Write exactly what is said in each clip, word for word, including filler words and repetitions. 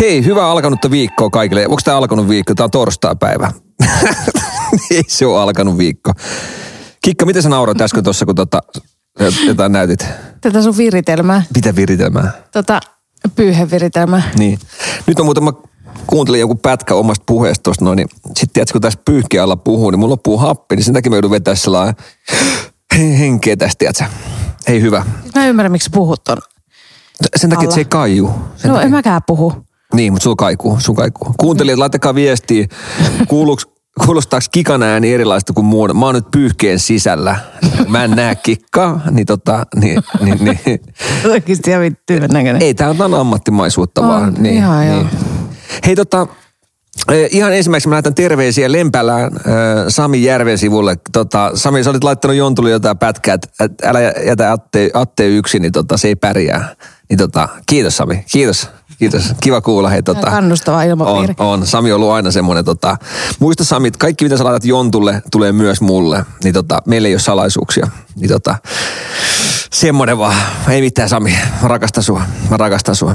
Hei, hyvää alkanutta viikkoa kaikille. Onko tämä alkanut viikko? Tämä on torstaipäivä. Ei se ole alkanut viikko. Kikka, miten sä naurat äsken tuossa, kun tota, jotain näytit? Tätä sun viritelmää. Mitä viritelmää? Tota pyyheviritelmää. Niin. Nyt on muuten, mä kuuntelin joku pätkä omasta puheesta tuosta noin, niin sitten tiedätkö, kun tässä pyyhkiä alla puhuu, niin mulla loppuu happi, niin sen takia mä joudun vetämään sellainen henkeä tästä, tiedätkö? Ei hyvä. Mä ymmärrän, miksi puhut ton sen takia, alla. Että se ei kaiju. Sen no takia. En mäkään puhu. Niin, mutta sulla kaikuu, sun kaikuu. Kuuntelijat, laittakaa viestiä, kuulostaako Kikan ääni erilaista kuin muun. Mä oon nyt pyyhkeen sisällä. Mä en näe Kikkaa, niin tota, niin, niin, niin. Oikeasti ihan vittyvän näköinen. Ei, tää on ammattimaisuutta on, vaan. Niin, ihan niin. Hei tota, ihan ensimmäiseksi mä laitan terveisiä Lempälään äh, Sami Järven sivulle. Tota, Sami, sä olit laittanut Jontulle jotain pätkää, että älä jätä Atte, Atte yksin, niin tota, se ei pärjää. Niin tota, kiitos Sami, kiitos. Kiitos. Kiva kuulla. Hei, tota, kannustava ilmapiiri. On, on. Sami on ollut aina semmoinen. Tota, muista Sami, että kaikki mitä sä laitat Jontulle, tulee myös mulle. Niin tota, meillä ei ole salaisuuksia. Niin tota, semmoinen vaan. Ei mitään Sami. Mä rakastan sua. Mä rakastan sua.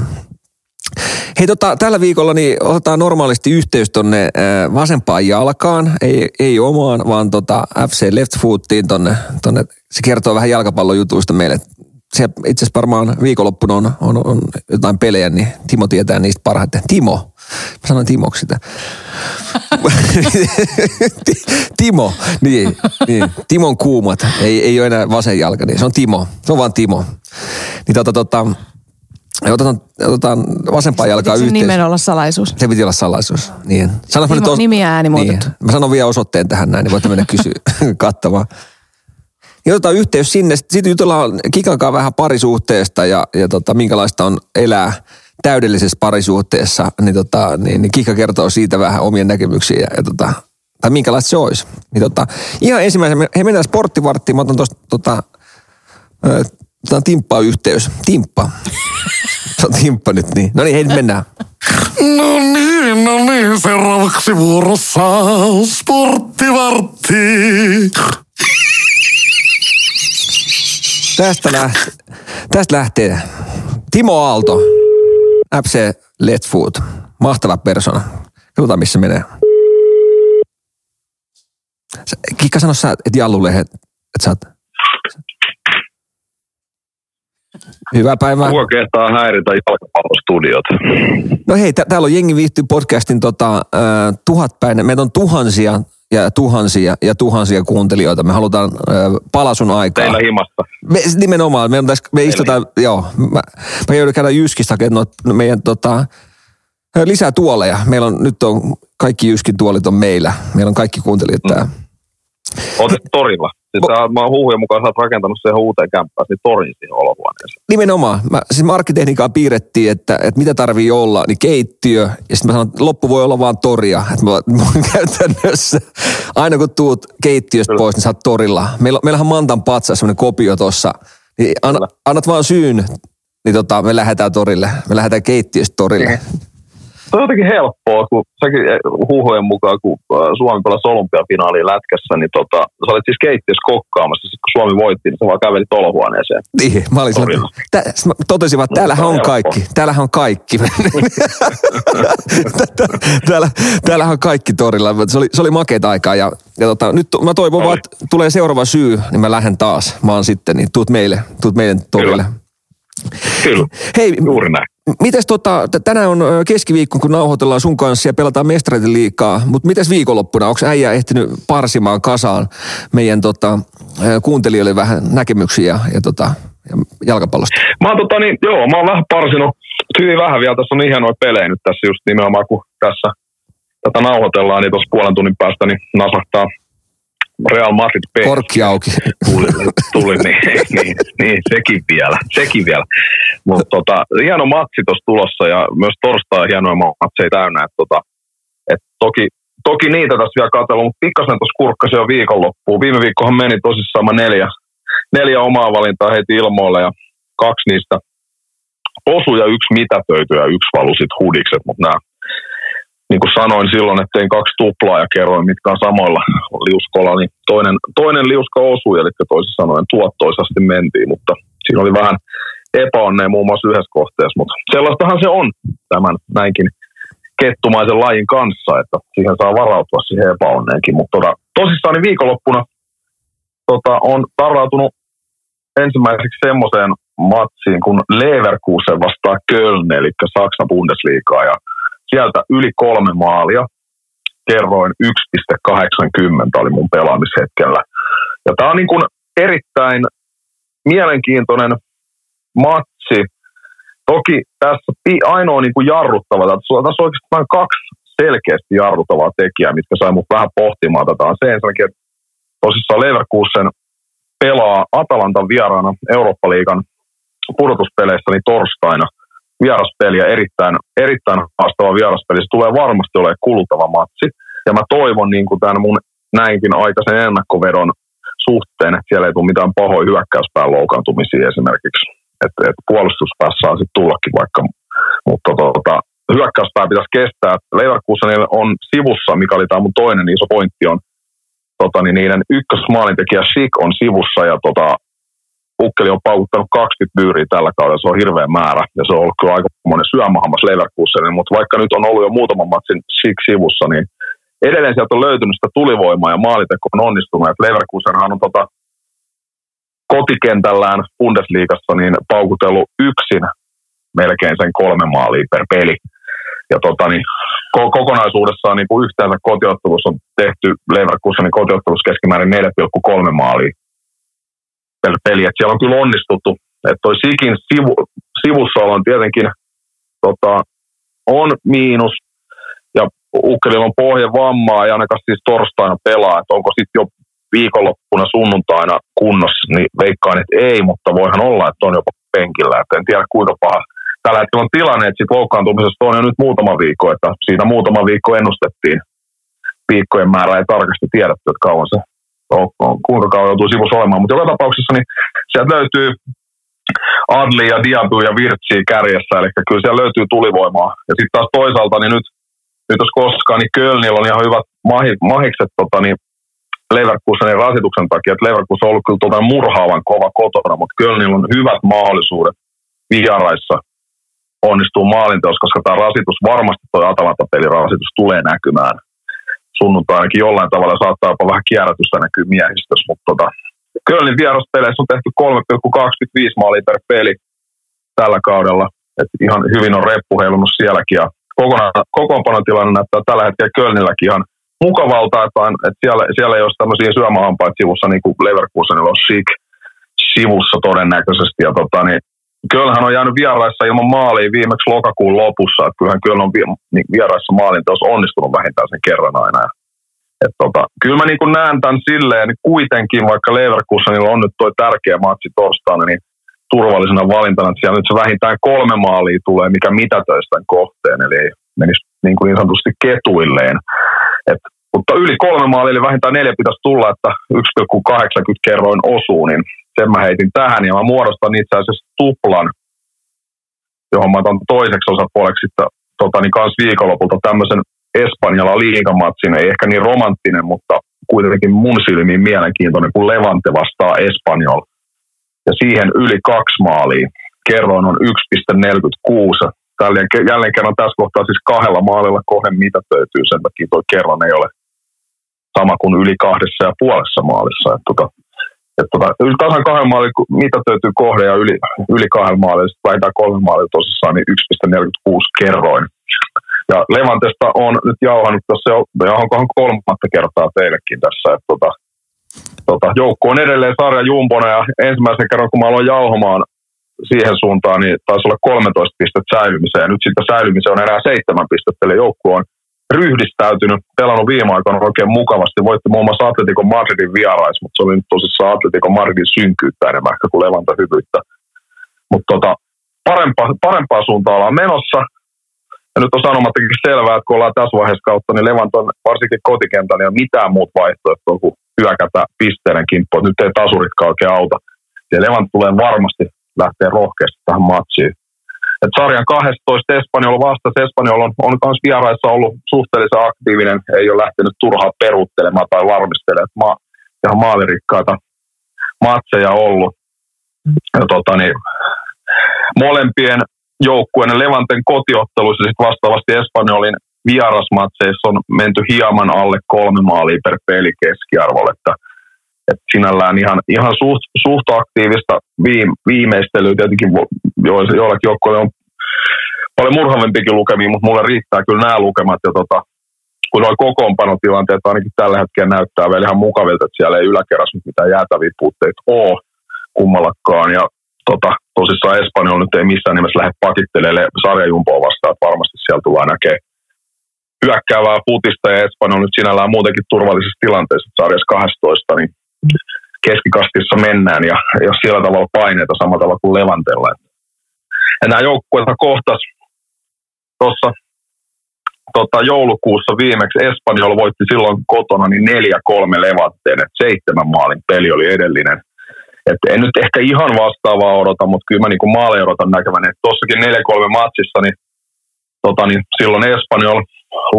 Hei tota, tällä viikolla niin otetaan normaalisti yhteys tonne vasempaan jalkaan. Ei, ei omaan, vaan tota F C Left Footiin tonne, tonne. Se kertoo vähän jalkapallojutuista meille. Siellä itse asiassa varmaan viikonloppuna on, on, on jotain pelejä, niin Timo tietää niistä parhaiten. Timo. Mä sanon Timoksi sitä. Timo. Niin, niin. Timon kuumat. Ei, ei ole enää vasen jalka. Niin. Se on Timo. Se on vaan Timo. Niin tota, tota, otetaan, otetaan vasempaan jalkaan yhteys. Se piti nimen olla salaisuus. Se piti olla salaisuus. Niin. Sanon, Timo, os... nimi ja ääni muutettu. Niin. Mä sanon vielä osoitteen tähän näin, niin voitte mennä kysyä katsomaan. Ja otetaan yhteys sinne. Sitten jutellaan Kikankaan vähän parisuhteesta ja, ja tota, minkälaista on elää täydellisessä parisuhteessa. Niin, tota, niin, niin Kikka kertoo siitä vähän omien näkemyksiä ja, ja tota, tai minkälaista se olisi. Niin, tota, ihan ensimmäisenä, he mennään Sporttivarttiin. Mä otan tuosta, tota, tämä on Timppaa yhteys. Timppa. Se on Timppa nyt niin. No niin, hei nyt mennään. No niin, no niin. Seuraavaksi vuorossa Sporttivartti. Tästä lähtee, tästä lähtee Timo Aalto, F C Left Foot. Mahtava persona. Katsotaan, missä menee. Kikka, sano sä, et Jallulle, että sä oot... Hyvää päivää. Huokeetaan häiritä jalkapallostudiot. No hei, tää, täällä on Jengi Viihtyy podcastin tota, äh, tuhatpäinen. Meitä on tuhansia ja tuhansia ja tuhansia kuuntelijoita. Me halutaan äh, palasun aikaa. Teillä himasta. Me, nimenomaan. Me, on tässä, me istutaan, joo. Mä, mä joudun käydä jyskistä hakemaan meidän tota, lisää tuoleja. Meillä on, nyt on kaikki jyskin tuolit on meillä. Meillä on kaikki kuuntelijat täällä. Mm. Olet torilla. Siis sä, mä oon huhujen mukaan, sä oot rakentanut siihen uuteen kämppään, niin torin siihen olohuoneeseen. Nimenomaan. Mä, siis me arkkitekniikkaa piirrettiin, että, että mitä tarvii olla, niin keittiö. Ja sitten mä sanon, että loppu voi olla vaan toria. Että mä, mä oon käytännössä, aina kun tuut keittiöstä Kyllä. pois, niin sä oot torilla. Meillä, meillähän Mantan patsaassa semmoinen kopio tossa. Niin an, annat vaan syyn, niin tota, me lähdetään torille. Me lähdetään keittiöstä torille. Se on jotenkin helppoa, kun säkin huhujen mukaan, kun Suomi pelasi olympiafinaaliin lätkässä, niin tota, sä olit siis keittiössä kokkaamassa, kun Suomi voitti, niin sä vaan kävelit olohuoneeseen. Niin, mä olin sillä, tä, mä totesin vaan, täällähän on kaikki, täällähän on kaikki. Täällä, täällähän on kaikki torilla, se oli, se oli makeita aikaa ja, ja tota, nyt mä toivon vaan, että tulee seuraava syy, niin mä lähden taas, mä oon sitten, niin tuut meille, tuut meidän torille. Kyllä. Kyllä, hei, juuri näin. Mites tota, tänään on keskiviikko, kun nauhoitellaan sun kanssa ja pelataan mestareiden liigaa, mutta mitäs viikonloppuna? Onko äijä ehtinyt parsimaan kasaan meidän tota, kuuntelijoille vähän näkemyksiä ja, ja, tota, ja jalkapallosta? Mä oon tota niin, joo, mä oon vähän parsinut, hyvin vähän vielä, tässä on ihan noin pelejä nyt tässä just nimenomaan, kun tässä tätä nauhoitellaan, niin tuossa puolen tunnin päästä niin nasahtaa Real Madrid P. Korkki auki. Tuli, tuli niin, niin, niin, sekin vielä, sekin vielä. Mutta tota, hieno matsi tuossa tulossa ja myös torstai hienoja matseja täynnä. Et, tota, et toki, toki niitä tässä vielä katsella, mutta pikkasen tuossa kurkkasin jo viikonloppuun. Viime viikkohan meni tosissaan mä neljä, neljä omaa valintaa heti ilmoille ja kaksi niistä osuja, yksi mitätöity ja yksi valu sit hudikset, mutta nämä niin kuin sanoin silloin, että tein kaksi tuplaa ja kerroin, mitkä on samoilla liuskolla, niin toinen, toinen liuska osui, eli toisin sanoen tuottoisasti mentiin, mutta siinä oli vähän epäonnea muun muassa yhdessä kohteessa, mutta sellaistahan se on tämän näinkin kettumaisen lajin kanssa, että siihen saa varautua siihen epäonneenkin, mutta tota, tosissaan niin viikonloppuna tota, on varautunut ensimmäiseksi semmoiseen matsiin, kun Leverkusen vastaa Köln, eli Saksan Bundesliigaa, ja sieltä yli kolme maalia, kerroin yksi pilkku kahdeksankymmentä oli mun pelaamishetkellä. Ja tää on niin kuin erittäin mielenkiintoinen matsi. Toki tässä ainoa niin kuin jarruttava, tässä on oikeastaan vain kaksi selkeästi jarruttavaa tekijää, mitkä sai mut vähän pohtimaan tätä. Se ensinnäkin, että tosissaan Leverkusen pelaa Atalantan vieraana Eurooppa-liigan pudotuspeleissä niin torstaina. Vieraspeliä, erittäin, erittäin haastava vieraspeli. Se tulee varmasti olemaan kulutava matsi. Ja mä toivon niin kuin tämän mun näinkin aikaisen ennakkovedon suhteen, että siellä ei tule mitään pahoja hyökkäyspään loukaantumisia esimerkiksi. Että et puolustuspäässä saa sitten tullakin vaikka. Mutta tota, hyökkäyspää pitäisi kestää. Leverkusenilla on sivussa, mikä oli tämä mun toinen iso pointti on, tota, niin niiden ykkösmaalintekijä Schick on sivussa ja tota, Pukkeli on paukuttanut kaksikymmentä myyriä tällä kaudella, se on hirveä määrä, ja se on ollut kyllä aika monen syömähammas Leverkusenille, mutta vaikka nyt on ollut jo muutaman matsin Schick sivussa, niin edelleen sieltä on löytynyt sitä tulivoimaa ja maaliteko on onnistunut, että Leverkusenhan on tota kotikentällään Bundesliigassa niin paukutellut yksin melkein sen kolme maalia per peli, ja tota niin, kokonaisuudessaan niin kuin yhteensä kotiottelussa on tehty Leverkusenin kotiottelussa keskimäärin neljä pilkku kolme maalia per peli, että siellä on kyllä onnistuttu, että toi Schickin sivu, sivussa on tietenkin tota, on miinus, ja Ukkelilla on pohjavammaa, ja ainakaan siis torstaina pelaa, että onko sitten jo viikonloppuna sunnuntaina kunnossa, niin veikkaan, että ei, mutta voihan olla, että on jopa penkillä, että en tiedä kuinka paha. Tällä hetkellä on tilanne, että sit loukkaantumisesta on jo nyt muutama viikko, että siitä muutama viikko ennustettiin, viikkojen määrä ei tarkasti tiedetty, että kauan se kuinka kauan joutuu sivussa olemaan, mutta joka tapauksessa niin sieltä löytyy Adli ja Diadu ja Virtsi kärjessä, eli kyllä siellä löytyy tulivoimaa. Ja sitten taas toisaalta, niin nyt, nyt jos koskaan, niin Kölnillä on ihan hyvät mahikset tota, niin Leverkusenin rasituksen takia, että Leverkusen on ollut kyllä tuota murhaavan kova kotona, mutta Kölnillä on hyvät mahdollisuudet vieraissa onnistuu maalinteossa, koska tämä rasitus, varmasti tuo Atalanta-pelirasitus tulee näkymään sunnuntaina ainakin jollain tavalla, saattaa jopa vähän kierrätystä näkyy miehistössä, mutta tota, Kölnin vieraspeleissä on tehty kolme pilkku kaksikymmentäviisi maalia per peli tällä kaudella, että ihan hyvin on reppu heilunut sielläkin, ja kokoonpanotilanne näyttää tällä hetkellä Kölnilläkin ihan mukavalta, että siellä, siellä ei olisi tämmöisiä syömähampaita sivussa, niin kuin Leverkusenilla on Schick sivussa todennäköisesti, ja tota, niin Kölnhän on jäänyt vieraissa ilman maalia viimeksi lokakuun lopussa, että kyllähän Köln on vieraissa maalinteossa onnistunut vähintään sen kerran aina. Et tota, kyllä mä niin näen tämän silleen, niin kuitenkin vaikka Leverkusenilla on nyt tuo tärkeä matsi torstaina, niin turvallisena valintana, että siellä nyt se vähintään kolme maalia tulee, mikä mitätöisi tämän kohteen, eli ei menisi niin, kuin niin sanotusti ketuilleen. Et, mutta yli kolme maalia, eli vähintään neljä pitäisi tulla, että yksi pilkku kahdeksankymmentä kerroin osuu, niin sen mä heitin tähän, ja mä muodostan itse asiassa tuplan, johon mä otan toiseksi osapuoleksi sitten tota, niin kans viikonlopulta tämmöisen Espanjalla liigamatsin, ei ehkä niin romanttinen, mutta kuitenkin mun silmiin mielenkiintoinen, kun Levante vastaa Espanyol. Ja siihen yli kaksi maalia, kerroin on yksi pilkku neljäkymmentäkuusi. Tällä jälleen kerran tässä kohtaa siis kahdella maalilla kohden mitä töytyy, sen takia toi kerran ei ole sama kuin yli kahdessa ja puolessa maalissa. Että tota, Että tota, yli tasan kahden maalin, mitä täytyy kohde ja yli, yli kahden maalin, sitten vähintään kolmen maalin tosissaan, niin yksi pilkku neljäkymmentäkuusi kerroin. Ja Levantesta on nyt jauhannut tässä, jauhankohan kolmatta kertaa teillekin tässä, että tota, tota, joukko on edelleen sarja jumbona, ja ensimmäisen kerran, kun mä aloin jauhamaan siihen suuntaan, niin taisi olla kolmetoista pistettä säilymiseen, ja nyt siitä säilymiseen on enää seitsemän pistettä, eli joukko on ryhdistäytynyt, pelannut viime aikoina oikein mukavasti. Voitti muun muassa Atletikon Madridin vierais, mutta se oli nyt tosissaan Atletikon Madridin synkyyttä enemmän ehkä kuin Levante hyvyyttä. Mutta tota, parempaa, parempaa suuntaa ollaan menossa. Ja nyt on sanomattakin selvää, että kun ollaan tässä vaiheessa kautta, niin Levante on varsinkin kotikentällä niin ei ole mitään muut vaihtoehtoa kuin hyökätä pisteiden kimppuun. Nyt ei tasuritkaan oikein auta. Ja Levante tulee varmasti lähteä rohkeasti tähän matsiin. Et sarjan kaksitoista Espanyol vastasi. Espanyol on, on myös vieraissa ollut suhteellisen aktiivinen, ei ole lähtenyt turhaan peruuttelemaan tai varmistelemaan. Ma, ihan maalirikkaita matseja ollut. Ja tota niin, molempien joukkueiden Levanten kotiotteluissa sitten vastaavasti Espanjolin vierasmatseissa on menty hieman alle kolme maalia per peli keskiarvolle. Että Et sinällään ihan, ihan suht, suht aktiivista viim, viimeistelyä, tietenkin joillakin joukkoilla on paljon murhavempikin lukemia, mutta mulle riittää kyllä nämä lukemat. Ja tota, kun nuo kokoonpanotilanteet ainakin tällä hetkellä näyttää vielä ihan mukavilta, että siellä ei yläkerras nyt mitään jäätäviä puutteita ole kummallakaan. Ja tota, tosissaan Espanyol nyt ei missään nimessä lähde pakittelemaan sarjajumpoa vastaan, että varmasti siellä tullaan näkemään hyökkäävää futista, ja Espanyol nyt sinällään muutenkin turvallisessa tilanteessa sarjassa kaksitoista, niin keskikastissa mennään ja jos sillä tavalla paineita samalla tavalla kuin Levantella. Ja nämä joukkueet kohtas tuossa tota, joulukuussa viimeksi. Espanyol voitti silloin kotona niin neljä kolme Levanteen, että seitsemän maalin peli oli edellinen. Et en nyt ehkä ihan vastaavaa odota, mutta kyllä mä niinku maaleja odotan näkeväni. Tuossakin neljä kolme matsissa, niin, tota, niin silloin Espanyol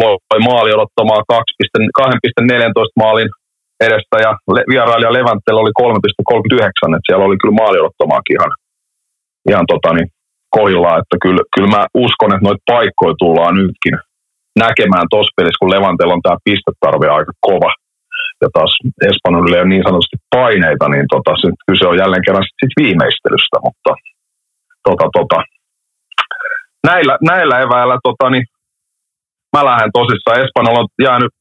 loi maali odottamaan kaksi pilkku neljätoista maalin edestä, ja vierailija Levantella oli kolme pilkku kolmekymmentäyhdeksän, että siellä oli kyllä maali odottamaakin ihan, ihan tota niin, kohdillaan, että kyllä, kyllä mä uskon, että noita paikkoja tullaan nytkin näkemään tuossa pelissä, kun Levantella on tämä pistetarve aika kova, ja taas Espanjolilla ei ole niin sanotusti paineita, niin tota, kyse on jälleen kerran sitten viimeistelystä, mutta tota, tota, näillä, näillä eväillä tota, niin, mä lähden tosissaan, Espanjalla on jäänyt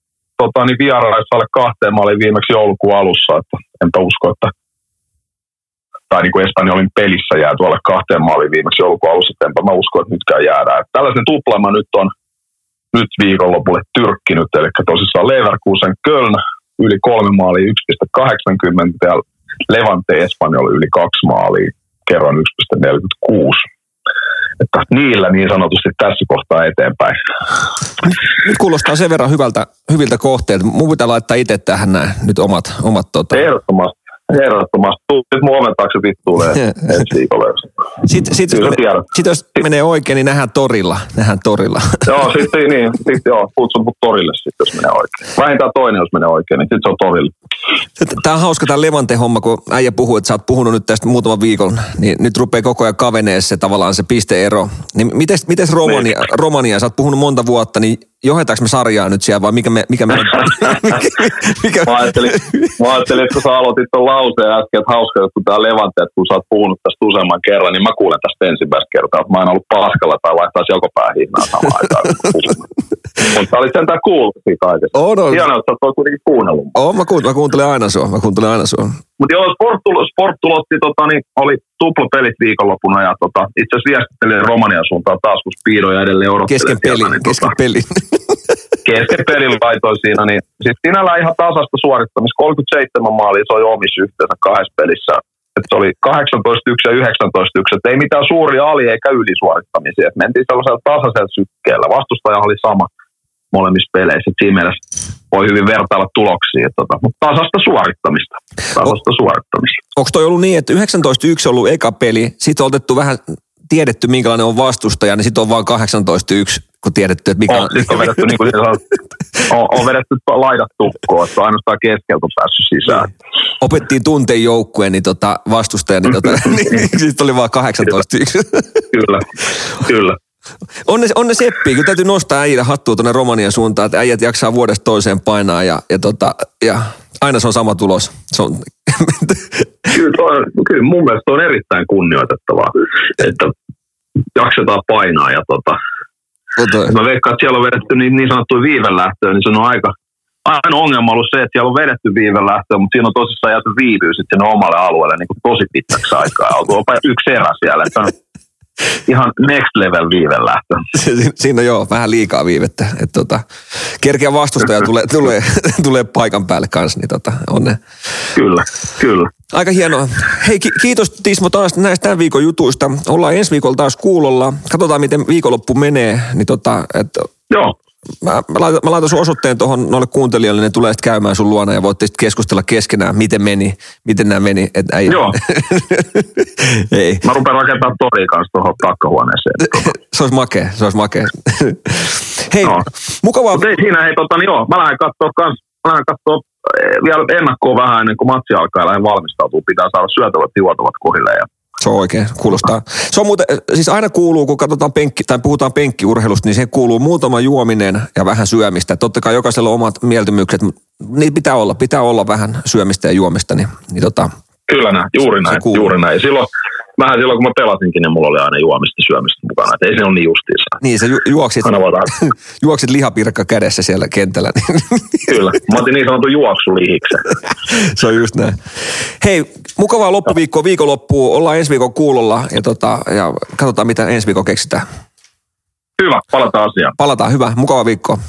Tota, niin vieraissa alle kahteen maaliin viimeksi joulukuun alussa, että enpä usko, että tai niin kuin Espanjolin pelissä jää tuolle kahteen maaliin viimeksi joulukuun alussa, että enpä mä usko, että nytkään jäädään. Että tällaisen tuplama nyt on nyt viikonlopulle tyrkkinyt, eli tosissaan Leverkusen Köln yli kolme maalia yksi pilkku kahdeksankymmentä ja Levante Espanjol yli kaksi maalia kerran yksi pilkku neljäkymmentäkuusi. Että niillä niin sanotusti tässä kohtaa eteenpäin. Nyt kuulostaa sen verran hyvältä, hyviltä kohteilta. Mun pitää laittaa itse tähän nämä nyt omat... omat tota... Ehdottomasti, ehdottomasti. Tuu nyt muoven taakse vittuuleen ensi viikolla. Sitten sit, jos, sit, jos sit. menee oikein, niin nähdään torilla. Nähdään torilla. Joo, sitten niin. Sit, joo, kutsun mut torille sitten, jos menee oikein. Vähintään toinen, jos menee oikein, niin sitten se on torilla. Tämä on hauska tämä Levante-homma, kun äijä puhuu, että sä oot puhunut nyt tästä muutaman viikon, niin nyt rupeaa koko ajan kavenee se tavallaan se pisteero. Niin mites, mites Romania, Romania, sä oot puhunut monta vuotta, niin johetaanko me sarjaa nyt siellä vai mikä me... Mikä me mikä, mä, ajattelin, mä ajattelin, että sä aloitit tuon lauseen äsken, että hauska, että kun tää Levante, että kun sä oot puhunut tästä useamman kerran, niin mä kuulen tästä ensimmäistä kertaa, että mä en ollut paskalla tai laittaisi jalkopää hihnaa samaan aikaan. Mutta sä olit sentään kuullut kaikesta. Oh, no. Hienoa, että sä oot kuitenkin kuunnellut. Oh, mä kuuntelen. Mä kuuntelen aina sua, mä kuuntelen aina sua. Mutta joo, Sporttul otti, tota, niin, oli tuplapelit viikonlopuna ja tota, itse asiassa viestittelin Romanian suuntaan taas, kun Spiidoja edelleen odottelee. Kesken pelin, niin, kesken tota, pelin. Kesken pelin laitoin siinä, niin siis sinällään ihan tasasta suorittamista. kolmekymmentäseitsemän maalia se oli omissa yhteensä kahdessa pelissä. Et se oli kahdeksantoista yksi ja yhdeksäntoista yksi. Ei mitään suuria ali- eikä ylisuorittamisia. Et mentiin sellaisella tasaisella sykkeellä. Vastustaja oli sama molemmissa peleissä. Siinä mielessä voi hyvin vertailla tuloksia. Tota, mutta tasasta suorittamista. Tasasta o- suorittamista. Onko toi ollut niin, että yhdeksäntoista yksi on ollut eka peli, sitten on otettu vähän tiedetty, minkälainen on vastustaja, niin sitten on vaan kahdeksantoista yksi, kun tiedetty, että mikä on... On, on vedetty, niin on, on, on vedetty laidat tukkoon, että on ainoastaan keskeltä päässyt sisään. Opettiin tunteen joukkueen niin tota, vastustaja, niin, tota, niin sitten oli vaan kahdeksantoista yksi. Kyllä, kyllä. Onne, onne seppiä, kun täytyy nostaa äijille hattua tuonne Romanian suuntaan, että äijät jaksaa vuodesta toiseen painaa ja, ja, tota, ja aina se on sama tulos. Se on... Kyllä, toi, kyllä mun mielestä on erittäin kunnioitettavaa, että jaksetaan painaa ja tota, mä veikkaan, että siellä on vedetty niin, niin sanottuja viivelähtöjä, niin se on aika, aina ongelma ollut se, että siellä on vedetty viivelähtöä, mutta siinä on tosissaan jääty viivyys sitten omalle alueelle niin kuin tosi pitkäksi aikaa. Oltuopa yksi erä siellä, että ihan next level viivelähtö. Siinä joo, vähän liikaa viivettä. Et tota, kerkeä vastustaja tulee, tulee, tulee paikan päälle kanssa, niin tota, onne. Kyllä, kyllä. Aika hienoa. Hei, kiitos Tismo taas näistä tämän viikon jutuista. Ollaan ensi viikolla taas kuulolla. Katsotaan, miten viikonloppu menee. Niin tota, et, joo. Mä, mä, laitan, mä laitan sun osoitteen tuohon noille kuuntelijoille, ne tulee sitten käymään sun luona ja voitte sitten keskustella keskenään, miten meni, miten nämä meni. Et äijä. Joo. Ei. Mä rupean rakentamaan toria kanssa tuohon takkahuoneeseen. Se olisi makea, se olisi makea. Hei, no. Mukavaa. Mut ei siinä, hei tota, niin joo, mä lähden katsoa kans, mä lähden katsoa vielä ennakkoa vähän ennen kuin matsi alkaa ja lähden valmistautua. Pitää saada syötävät juotavat kohille ja se on oikein, kuulostaa. Se on muuten, siis aina kuuluu, kun katsotaan penkki, tai puhutaan penkkiurheilusta, niin se kuuluu muutama juominen ja vähän syömistä. Totta kai jokaisella on omat mieltymykset, mutta niitä pitää olla, pitää olla vähän syömistä ja juomista. Niin, niin tota, kyllä näin, juuri näin, juuri näin. Silloin, vähän silloin, kun mä pelasinkin, niin mulla oli aina juomista syömistä mukana, että ei se ole niin justiinsa. Niin, sä ju- juoksit, juoksit lihapirkka kädessä siellä kentällä. Kyllä, mä otin niin sanotun juoksulihiksen. Se on just näin. Hei, mukavaa loppuviikkoa, viikonloppua. Ollaan ensi viikon kuulolla ja, tota, ja katsotaan, mitä ensi viikon keksitään. Hyvä, palataan asiaan. Palataan, hyvä. Mukava viikko.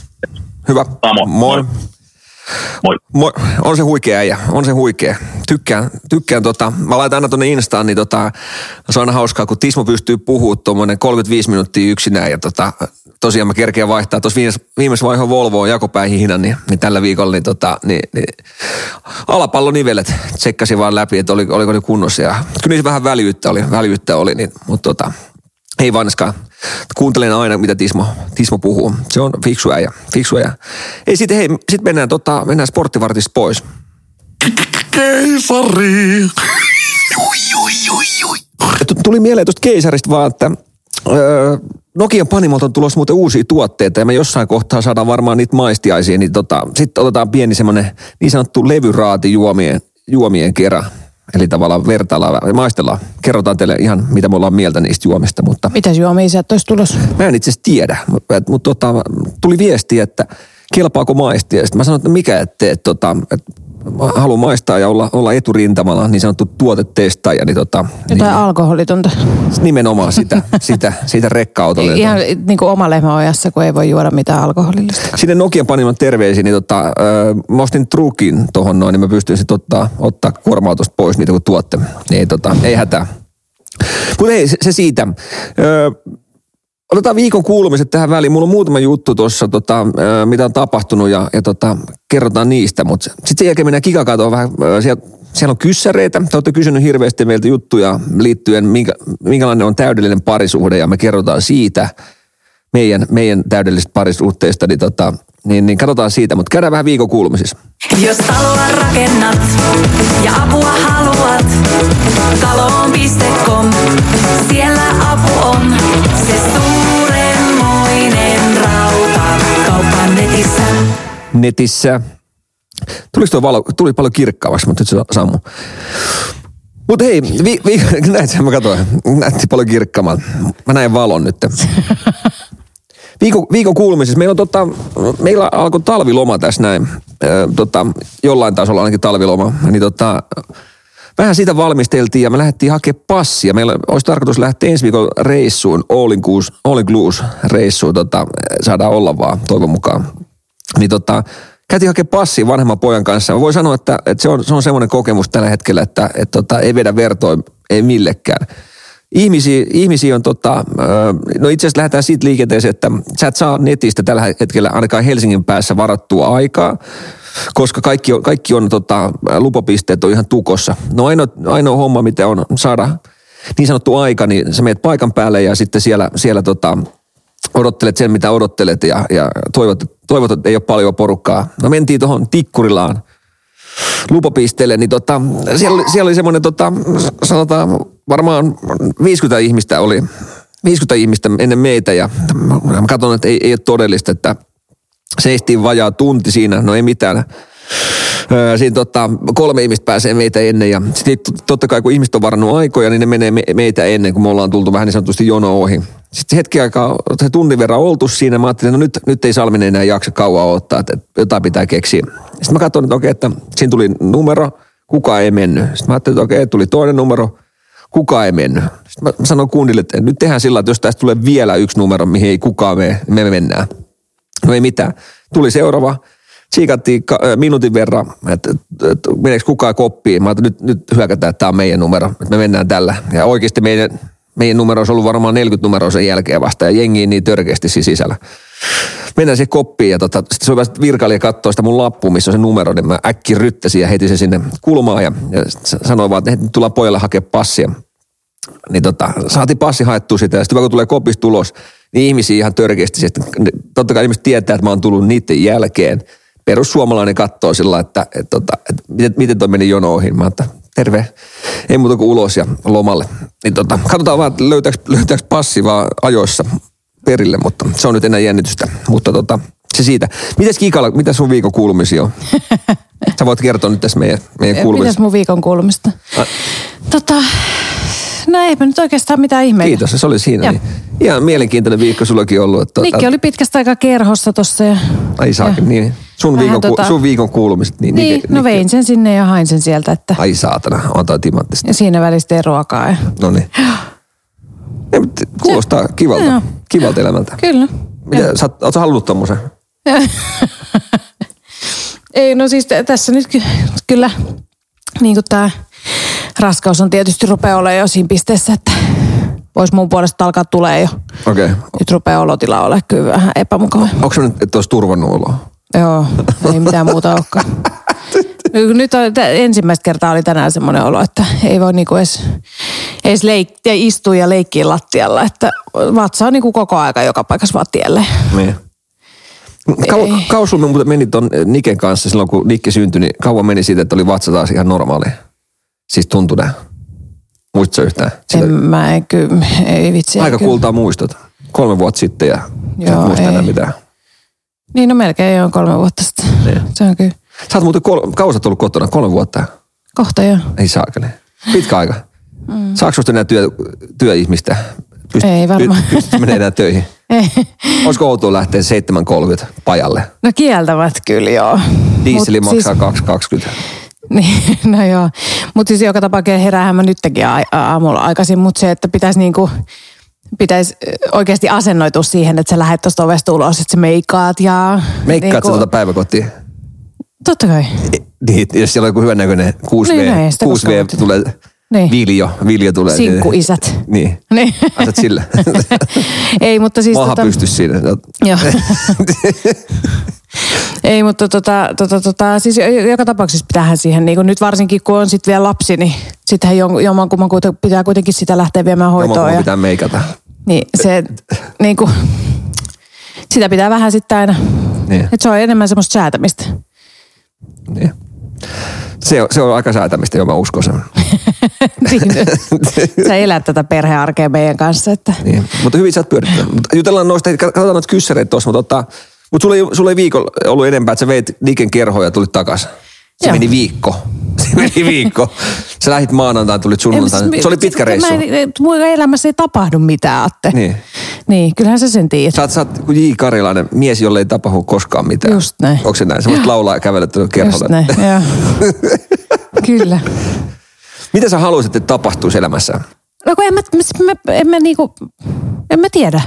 Hyvä. Tamo. Moi. Moi. Moi. Moi. On se huikea äijä, on se huikea. Tykkään, tykkään tota, mä laitan aina tonne Instaan, niin tota, se on aina hauskaa, kun Tismo pystyy puhumaan tuommoinen kolmekymmentäviisi minuuttia yksinään ja tota, tosiaan mä kerkeän vaihtaa, tuossa viimeis, viimeis vaiho Volvoon jakopäähihina, niin, niin tällä viikolla niin tota, niin, niin alapallonivelet tsekkasin vaan läpi, että oli, oliko ne kunnossa ja kyllä niissä vähän väljyyttä oli, väljyyttä oli, niin, mutta tota, ei vanhaskaan. Kuuntelen aina, mitä Tismo, Tismo puhuu. Se on fiksu äijä. Fiksu äijä. Ei sitten, hei, sitten mennään, tota, mennään sporttivartista pois. Keisari! Tuli mieleen tuosta keisarista vaan, että öö, Nokian Panimolta on tulossa muuten uusia tuotteita ja me jossain kohtaa saadaan varmaan niitä maistiaisia, niin tota, sitten otetaan pieni semmoinen niin sanottu levyraati juomien, juomien kerran. Eli tavallaan vertaillaan, maistellaan. Kerrotaan teille ihan, mitä me ollaan mieltä niistä juomista. Mutta mitäs juomia sieltä olisi tulossa? Mä en itse asiassa tiedä, mutta tota, tuli viesti, että kelpaako maistia. Sitten mä sanoin, että mikä ettei, että tota, et haluan maistaa ja olla, olla eturintamalla, niin sanottu tuotetestaaja. Niin tota, jotain niin, alkoholitonta. Nimenomaan sitä, sitä, sitä rekka-autolle. Ihan niin kuin oma lehmä ojassa, kun ei voi juoda mitään alkoholillista. Sinne Nokian Panimon terveisiin, niin tota, öö, mä ostin trukin tuohon noin, niin mä pystyn sitten ottaa, ottaa kuorma-autosta pois niitä, kun tuotte. Niin, tota, ei hätää. Mutta ei, se, se siitä. Öö, Otetaan viikon kuulumiset tähän väliin. Mulla on muutama juttu tuossa, tota, mitä on tapahtunut ja, ja tota, kerrotaan niistä. Mutta sitten sen jälkeen mennään kikakatoon vähän. Siellä, siellä on kyssäreitä. Te olette kysynyt hirveästi meiltä juttuja liittyen, minkä, minkälainen on täydellinen parisuhde. Ja me kerrotaan siitä meidän, meidän täydellisistä parisuhteista. Niin, tota, niin, niin katsotaan siitä, mutta käydään vähän viikon kuulumisissa. Jos taloa rakennat ja apua haluat, taloon piste com, siellä apu on se suurenmoinen rauha kaupan netissä. Netissä. Tuliko tuo valo, tuli paljon kirkkaavaksi, mutta nyt se sammu. Mutta hei, vi, vi, näet sen mä katsoin, näytti paljon kirkkaammalta. Mä näin valon nyt. Viikon, viikon kuulumisessa. Meillä, on tota, meillä alkoi talviloma tässä näin. Öö, tota, jollain tasolla ainakin talviloma. Niin tota, vähän siitä valmisteltiin ja me lähdettiin hakemaan passia. Meillä olisi tarkoitus lähteä ensi viikon reissuun, all inclusive reissuun. Tota, saadaan olla vaan, toivon mukaan. Niin tota, käytiin hakemaan passia vanhemman pojan kanssa. Mä voin sanoa, että, että se on, se on semmoinen kokemus tällä hetkellä, että, että tota, ei vedä vertoin, ei millekään. Ihmisiä, ihmisiä on tota, no itse asiassa lähdetään siitä liikenteeseen, että sä et saa netistä tällä hetkellä ainakaan Helsingin päässä varattua aikaa, koska kaikki on, kaikki on tota, lupapisteet on ihan tukossa. No ainoa, ainoa homma, mitä on saada niin sanottu aika, niin sä meet paikan päälle ja sitten siellä, siellä tota, odottelet sen, mitä odottelet ja, ja toivot, toivot, että ei ole paljon porukkaa. No mentiin tuohon Tikkurilaan lupapisteelle, niin tota, siellä oli, siellä oli semmoinen tota, sanotaan, varmaan viisikymmentä ihmistä oli, viisikymmentä ihmistä ennen meitä ja mä katson, että ei, ei ole todellista, että seistiin vajaa tunti siinä, no ei mitään. Siinä tota, kolme ihmistä pääsee meitä ennen ja sitten totta kai kun ihmiset on varannut aikoja, niin ne menee me, meitä ennen, kun me ollaan tultu vähän niin sanotusti jono ohi. Sitten hetki aikaa, se tunnin verran oltu siinä, mä ajattelin, että no nyt, nyt ei Salminen enää jaksa kauan odottaa, että jotain pitää keksiä. Sitten mä katsoin, että okei, että siinä tuli numero, kukaan ei mennyt. Sitten mä ajattelin, että okei, tuli toinen numero. kukaan ei mennyt. Sitten mä sanoin kunnille, että nyt tehdään sillä, että jos tästä tulee vielä yksi numero, mihin ei kukaan mene, me mennään. No ei mitään. Tuli seuraava. Siikattiin minuutin verran, että meneekö kukaan koppiin. Mä ajattelin, että nyt, nyt hyökätään, että tämä on meidän numero. Että me mennään tällä. Ja oikeasti meidän, meidän numero olisi ollut varmaan neljäkymmentä numeroa sen jälkeen vasta. Ja jengi niin törkeästi sisällä. Mennään siihen koppiin ja tota, sitten se oli vasta virkailija katsoa sitä mun lappu, missä on se numero. Niin mä äkki ryttäsin ja heitin se sinne kulmaan. Ja, ja sanoin vaan, että tullaan pojalle hakea passia. Niin tota, saatiin passi haettua sitä. Ja sitten kun tulee kopista tulos, niin ihmisiä ihan törkeästi. Totta kai ihmiset tietää, että mä oon tullut niiden jälkeen. Perussuomalainen katsoo sillä lailla, että, että, että, että miten, miten toi meni jonoihin. Mä oon, terve, ei muuta kuin ulos ja lomalle. Niin tota, katsotaan vaan, että löytääkö, löytääkö passi vaan ajoissa perille, mutta se on nyt enää jännitystä. Mutta tota, se siitä. Mites Kikala, mitä sun viikon kuulumisia on? Sä voit kertoa nyt tässä meidän, meidän kuulumista. Mitäs mun viikon kuulumista? Ah. Tota, no eipä nyt oikeastaan mitään ihmeitä. Kiitos, se oli siinä. Niin. Ihan mielenkiintoinen viikko sullakin ollut. Että Mikki tuota... oli pitkästä aikaa kerhossa tossa. Ja... Ai saakin, niin. Sun viikon, tota... sun viikon kuulumiset. Niin, niin, niin no vein sen sinne ja hain sen sieltä. Että... Ai saatana, on toi timanttista. Ja siinä välistä ruokaa. Ja... No niin. Kuulostaa se... kivalta, no. kivalta elämältä. Kyllä. Mitä, sä, oot sä halunnut tommosen? Ei, no siis tässä nyt ky- kyllä, niin kuin tää raskaus on tietysti rupeaa olemaan jo siinä pisteessä, että... Voisi mun puolesta alkaa tulee jo. Okei. Okay. Nyt rupeaa olotila olemaan kyllä vähän epämukava. Onko se nyt, että olisi turvannut oloa? Joo, ei mitään muuta olekaan. Nyt on, ensimmäistä kertaa oli tänään semmoinen olo, että ei voi niinku edes, edes leik- istua ja leikkiä lattialla. Että vatsa on niinku koko aika joka paikassa vaan tielle. Niin. Kau- Kausumme muuten meni ton Niken kanssa silloin, kun Nikki syntyi, niin kauan meni siitä, että oli vatsa taas ihan normaali. Siis tuntui näin. Muistatko yhtään? Sitä... En mä en kyllä, ei vitsi. Aika kultaa muistot. Kolme vuotta sitten ja joo, et muista enää mitään. Niin no melkein on kolme vuotta sitten. Niin. Se on kyllä. Sä oot muuten kol... kausat ollut kotona kolme vuotta. Kohta joo. Ei saakeli. Pitkä aika. Mm. Saatko susta enää työ... työihmistä? Pyst... Ei varmaan. Pystytkö menee enää töihin? Ei. Olisiko outoa lähteä seitsemän kolmekymmentä pajalle? No kieltävät kyllä joo. Dieseli Mut maksaa siis... kaksi kaksikymmentä. Niin, no joo. Mutta siis joka tapauksessa heräähän mä nytkin aamulla aikaisin, mutta se, että pitäisi niinku, pitäis oikeasti asennoitua siihen, että sä lähdet tuosta ovesta ulos, että sä meikkaat ja... Meikkaat niinku... sä tuota päiväkotiin? Totta kai. Niin, jos siellä on joku hyvännäköinen kuusi V, niin, kuusi V tulee... Niin. Viljo, Viljo tulee. Sinkkuisät. Niin. Niin. Asat sillä. Ei, mutta siis... Maha tota... pystyisi siinä. Joo. Ei, mutta tota, tota, tota, siis joka tapauksessa pitäähän siihen, niin nyt varsinkin kun on sitten vielä lapsi, niin sittenhän jommankumman pitää kuitenkin sitä lähteä viemään hoitoon. Jommankumman pitää meikata. Niin, se, niin kuin, sitä pitää vähän sitten aina. Niin. Että se on enemmän semmoista säätämistä. Niin. Se on, se on aika säätämistä, jo mä uskon sen. Sä elät tätä perhearkea meidän kanssa. Että. Niin, mutta hyvin sä oot pyörittänyt. Jutellaan noista, katsotaan noita kyssäreitä tuossa, mutta ottaa... Mutta sulla ei, sulla ei viikolla ollut enempää, että sä veit Niken kerhoon ja tulit takaisin. Se Joo. meni viikko. Se meni viikko. Sä lähdit maanantain, tulit sunnuntain. Se oli pitkä reissu. Mun elämässä ei tapahdu mitään, Atte. Niin. Niin, kyllähän sä sen tiedät. Sä oot, sä oot J. Karjalainen mies, jolle ei tapahdu koskaan mitään. Just näin. Onko se näin? Sä voit laulaa ja kävellä tuolla kerholle. Just näin, Kyllä. Mitä sä haluaisit, että tapahtuisi elämässä? No kun en mä, mä, en mä niinku, en mä tiedä.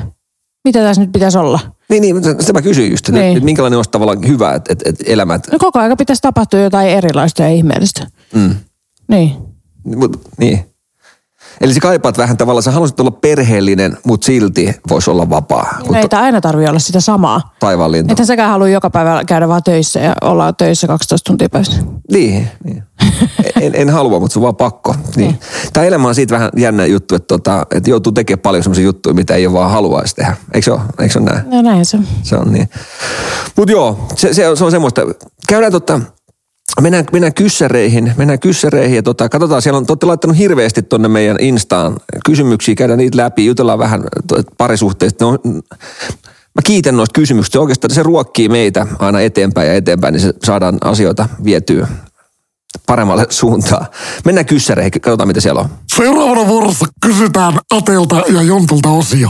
Mitä tässä nyt pitäisi olla? Niin, niin sitä mä kysyin just, että niin. minkälainen olisi tavallaan hyvä, että et, et elämät... No koko ajan pitäisi tapahtua jotain erilaista ja ihmeellistä. Mm. Niin. Mut, niin. Eli sä kaipaat vähän tavallaan, sä haluaisit olla perheellinen, mutta silti voisi olla vapaa. Niin, ei ta- aina tarvitse olla sitä samaa. Taivaanlintu. Että säkään halua joka päivä käydä vaan töissä ja olla töissä kaksitoista tuntia päivässä. Niin, niin. En, en halua, mutta se on vaan pakko. Niin. Niin. Tämä elämä on siitä vähän jännä juttu, että, tota, että joutuu tekemään paljon sellaisia juttuja, mitä ei ole vaan haluaisi tehdä. Eikö se ole, Eikö se ole näin? No näin se on. Se on niin. Mutta joo, se, se, on, se on semmoista. Käydään totta... Mennään, mennään kyssäreihin, mennään kyssäreihin ja tota, katsotaan, siellä on, te olette laittanut hirveästi tuonne meidän Instaan kysymyksiä, käydään niitä läpi, jutellaan vähän parisuhteista. No, mä kiitän noista kysymyksistä, oikeastaan se ruokkii meitä aina eteenpäin ja eteenpäin, niin se saadaan asioita vietyä paremmalle suuntaan. Mennään kyssäreihin, katsotaan mitä siellä on. Seuraavana vuorossa kysytään Atelta ja Jontulta osio.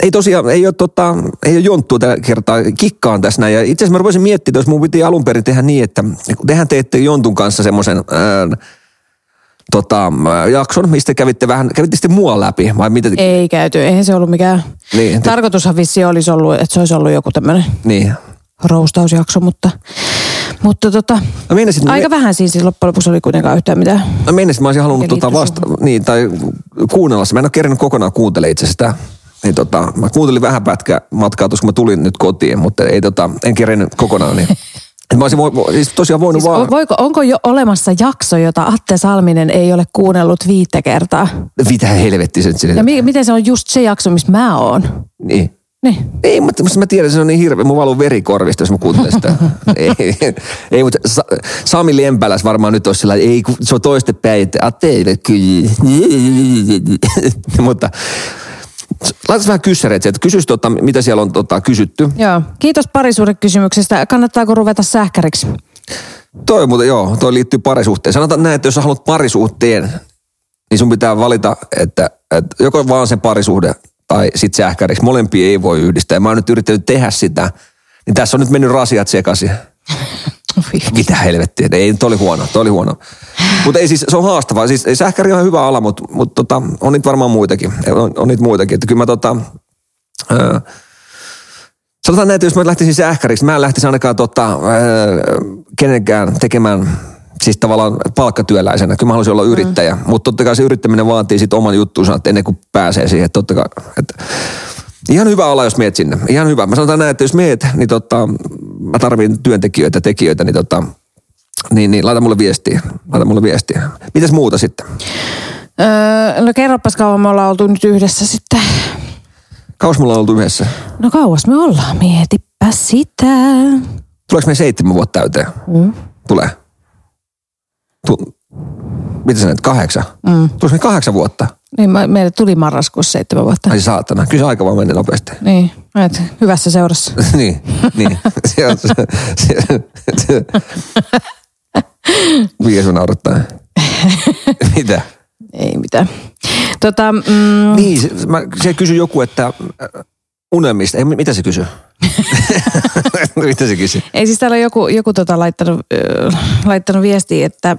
ei tosiaan, ei ole, tota, ei ole jonttua tällä kertaa, kikkaan tässä näin. Ja itse asiassa mä rupesin miettimään, jos mun piti alun perin tehdä niin, että tehän teette jontun kanssa semmoisen tota, jakson, mistä kävitte vähän, kävitte sitten mua läpi, vai mitä? Ei käyty, eihän se ollut mikään. Niin, tarkoitushan vissi olisi ollut, että se olisi ollut joku tämmöinen niin. roustausjakso, mutta... Mutta tota, no aika me... vähän siinä siis loppujen lopuksi oli kuitenkaan yhtään mitään. No mennessä mä olisin halunnut tota vasta, niin, tai kuunnella se. Mä en ole kerännyt kokonaan kuuntele itse sitä. Niin, tota, mä kuuntelin vähän pätkää matkaa tuossa, kun mä tulin nyt kotiin, mutta ei, tota, en kerännyt kokonaan. Niin. Mä olisin vo, siis tosiaan voinut siis vaan... Voiko, onko jo olemassa jakso, jota Atte Salminen ei ole kuunnellut viittä kertaa? Mitä helvettiä sen sinne? Ja mi, miten se on just se jakso, missä mä oon? Niin. Niin. Ei, mutta mä tiedän, se on niin hirveä. Mun valuu verikorvista, jos mä kuuntelen sitä. ei, ei, mutta Sa- Sami Lempäläs varmaan nyt olisi sellainen, ei, se on toistepäin, että a teille kyllä. mutta laitaisi vähän kyssäreet sieltä. Kysyisi, tota, mitä siellä on tota, kysytty. Joo, kiitos parisuhdekysymyksestä. Kannattaako ruveta sähkäriksi? Toi mutta joo, toi liittyy parisuhteen. Sanotaan näin, että jos sä haluat parisuhteen, niin sun pitää valita, että, että joko vaan se parisuhde, tai sitten sähkäriksi. Molempia ei voi yhdistää. Mä oon nyt yrittänyt tehdä sitä. Niin tässä on nyt mennyt rasiat sekaisin. Mitä helvettiä. Ei, toi oli huono. Toi oli huono. Mutta ei siis, se on haastavaa. Siis sähkäri on hyvä ala, mutta mut, tota, on niitä varmaan muitakin. On, on niitä muitakin. Että kyllä mä tota... Ää, sanotaan näin, että jos mä lähtisin sähkäriksi, mä en lähtisi ainakaan tota, ää, kenenkään tekemään... Siis tavallaan palkkatyöläisenä. Kyllä mä haluaisin olla yrittäjä. Mm. Mutta totta kai se yrittäminen vaatii sitten oman juttuunsa, että ennen kuin pääsee siihen. Totta kai, että ihan hyvä ala, jos meet sinne. Ihan hyvä. Mä sanotaan näin, että jos meet, niin tota, mä tarviin työntekijöitä, tekijöitä, niin, tota, niin, niin laita mulle viestiä. Laita mulle viestiä. Mitäs muuta sitten? Öö, no kerropas kauan me ollaan oltu nyt yhdessä sitten. Kauas me ollaan oltu yhdessä? No kauas me ollaan. Mietipä sitä. Tuleeko me seitsemän vuotta täyteen? Mm. Tulee. Tu- Mitä sä näet? Kahdeksan? Mm. Tulis me kahdeksan vuotta. Niin, mä, meille tuli marraskuussa seitsemän vuotta. Ai saatana. Kyllä se aika vaan meni nopeasti. Niin, et hyvässä seurassa. niin, niin. Se on se. se, se. Mikä sun naurattaa? Mitä? Ei mitään. Tota, mm... Niin, se, mä, se kysyi joku, että... Unelmista. Ei, mitä se kysyy? mitä se kysyy? Ei siis täällä joku, joku tota laittanut, äh, laittanut viestiä, että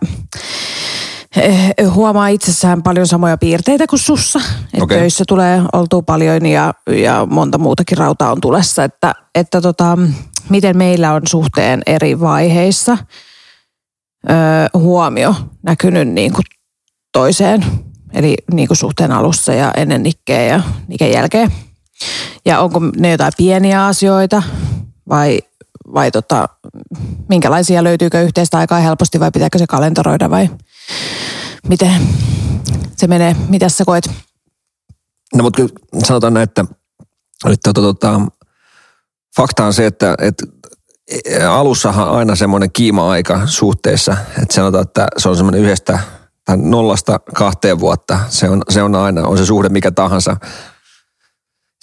äh, huomaa itsessään paljon samoja piirteitä kuin sussa. Että okay. Töissä tulee oltua paljon ja, ja monta muutakin rautaa on tulessa. Että, että tota, miten meillä on suhteen eri vaiheissa äh, huomio näkynyt niin kuin toiseen. Eli niin kuin suhteen alussa ja ennen nikkeä ja niken jälkeen. Ja onko ne jotain pieniä asioita vai, vai tota, minkälaisia, löytyykö yhteistä aikaa helposti vai pitääkö se kalenteroida vai miten se menee, mitä sä koet? No mutta sanotaan näin, että, että to, to, to, fakta on se, että, että alussahan aina semmoinen kiima-aika suhteessa, että sanotaan, että se on semmoinen yhdestä tai nollasta kahteen vuotta, se on, se on aina, on se suhde mikä tahansa.